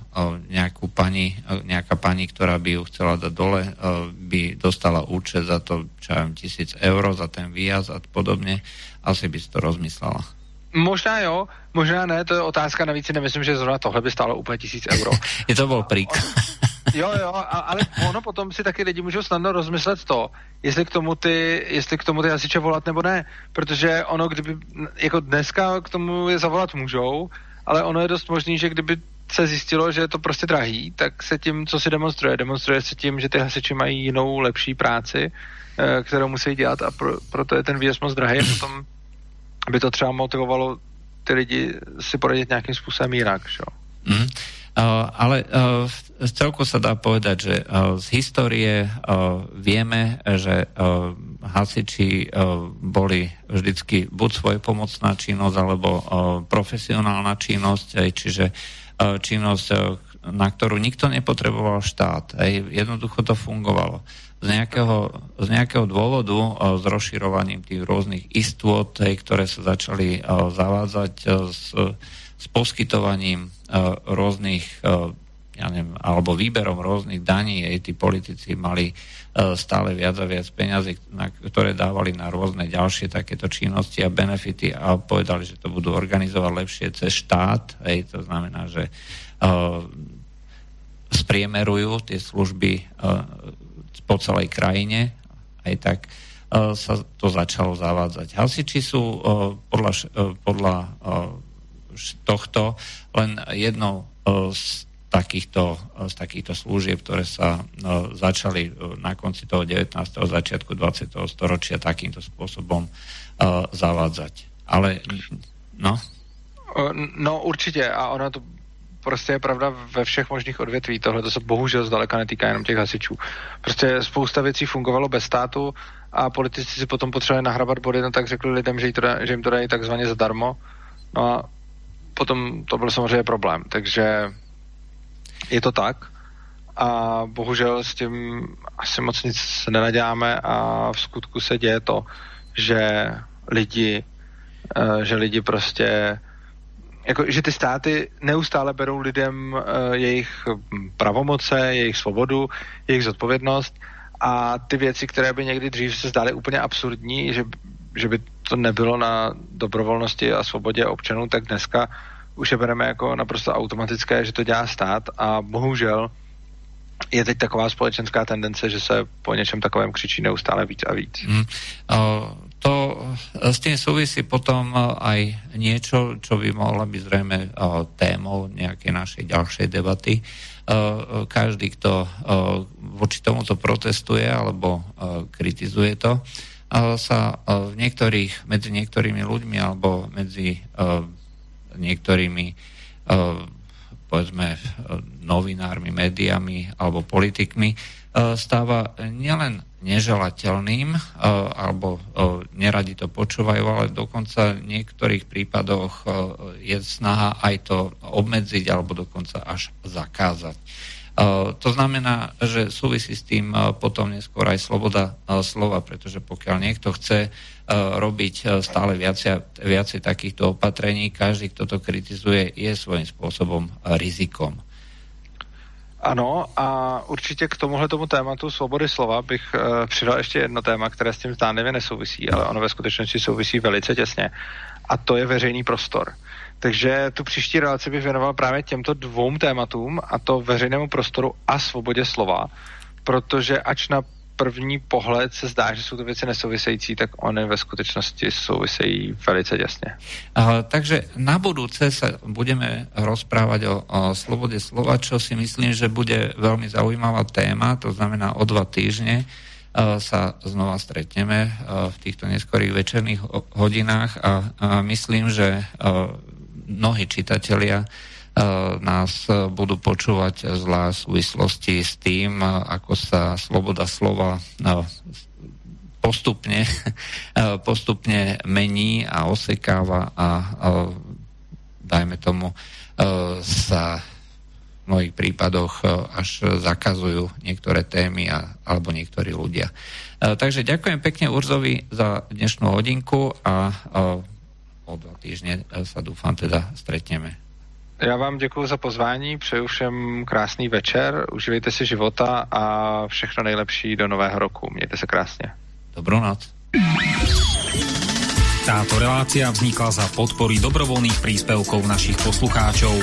nejaká pani, ktorá by ju chcela dať dole, by dostala účet za to, čo ja viem, 1000 eur za ten výjazd a podobne, asi by si to rozmyslela. Možná jo, možná ne, to je otázka, navíc si nemyslím, že zrovna tohle by stálo úplně 1000 eur. To byl příklad. Jo, ale ono potom si taky lidi můžou snadno rozmyslet to, jestli k tomu ty hasiče volat nebo ne, protože ono, kdyby, jako dneska k tomu je zavolat můžou, ale ono je dost možný, že kdyby se zjistilo, že je to prostě drahý, tak se tím, co si demonstruje se tím, že ty hasiči mají jinou, lepší práci, kterou musí dělat a proto je ten výjezd moc drahý a potom by to třeba motivovalo ty lidi si poradit nějakým způsobem jinak. Mm. Ale v celku sa dá povedať, že z histórie vieme, že hasiči boli vždycky buď svojpomocná činnosť, alebo profesionálna činnosť, čiže činnosť, na ktorú nikto nepotreboval štát. Jednoducho to fungovalo. Z nejakého dôvodu s rozširovaním tých rôznych istôt, ktoré sa začali zavádzať s poskytovaním rôznych, alebo výberom rôznych daní, tí politici mali stále viac a viac peňazí, ktoré dávali na rôzne ďalšie takéto činnosti a benefity a povedali, že to budú organizovať lepšie cez štát. To znamená, že spriemerujú tie služby po celej krajine, aj tak sa to začalo zavádzať. Hasiči sú podľa tohto len jednou z takýchto služieb, ktoré sa začali na konci toho 19. začiatku 20. storočia takýmto spôsobom zavádzať. Ale no? No určite a ona to prostě je pravda ve všech možných odvětví. Tohle to se bohužel zdaleka netýká jenom těch hasičů. Prostě spousta věcí fungovalo bez státu a politici si potom potřebovali nahrabat body, no tak řekli lidem, že jim to dají takzvaně zadarmo. No a potom to byl samozřejmě problém. Takže je to tak a bohužel s tím asi moc nic nenaděláme a v skutku se děje to, že lidi prostě jako, že ty státy neustále berou lidem jejich pravomoce, jejich svobodu, jejich zodpovědnost a ty věci, které by někdy dřív se zdály úplně absurdní, že by to nebylo na dobrovolnosti a svobodě občanů, tak dneska už je bereme jako naprosto automatické, že to dělá stát a bohužel je teď taková společenská tendence, že se po něčem takovém křičí neustále víc a víc. To s tým súvisí potom aj niečo, čo by mohla byť zrejme témou nejakej našej ďalšej debaty. Každý, kto voči tomuto protestuje alebo kritizuje to, sa medzi niektorými ľuďmi alebo medzi niektorými povedzme novinármi, médiami alebo politikmi stáva nielen neželateľným, alebo neradi to počúvajú, ale dokonca v niektorých prípadoch je snaha aj to obmedziť, alebo dokonca až zakázať. To znamená, že súvisí s tým potom neskôr aj sloboda slova, pretože pokiaľ niekto chce robiť stále viacej takýchto opatrení, každý, kto to kritizuje, je svojím spôsobom rizikom. Ano, a určitě k tomuhle tomu tématu svobody slova bych přidal ještě jedno téma, které s tím zdánlivě nesouvisí, ale ono ve skutečnosti souvisí velice těsně. A to je veřejný prostor. Takže tu příští relaci bych věnoval právě těmto dvou tématům, a to veřejnému prostoru a svobodě slova, protože ač na první pohled se zdá, že jsou to věci nesouvisející, tak ony ve skutečnosti souvisejí velice jasně. Takže na budúce se budeme rozprávať o slobode slova, čo si myslím, že bude veľmi zaujímavá téma, to znamená o 2 týždne sa znova stretneme v týchto neskorých večerných hodinách a myslím, že mnohí čitatelia nás budú počúvať zlá súvislosti s tým, ako sa sloboda slova postupne mení a osekáva a dajme tomu sa v mnohých prípadoch až zakazujú niektoré témy alebo niektorí ľudia. Takže ďakujem pekne Urzovi za dnešnú hodinku a o 2 týždne sa dúfam teda stretneme. Já vám děkuji za pozvání, přeju všem krásný večer, užívejte si života a všechno nejlepší do nového roku. Mějte se krásně. Dobrou noc. Táto relácia vznikla za podpory dobrovolných príspevkov našich poslucháčov.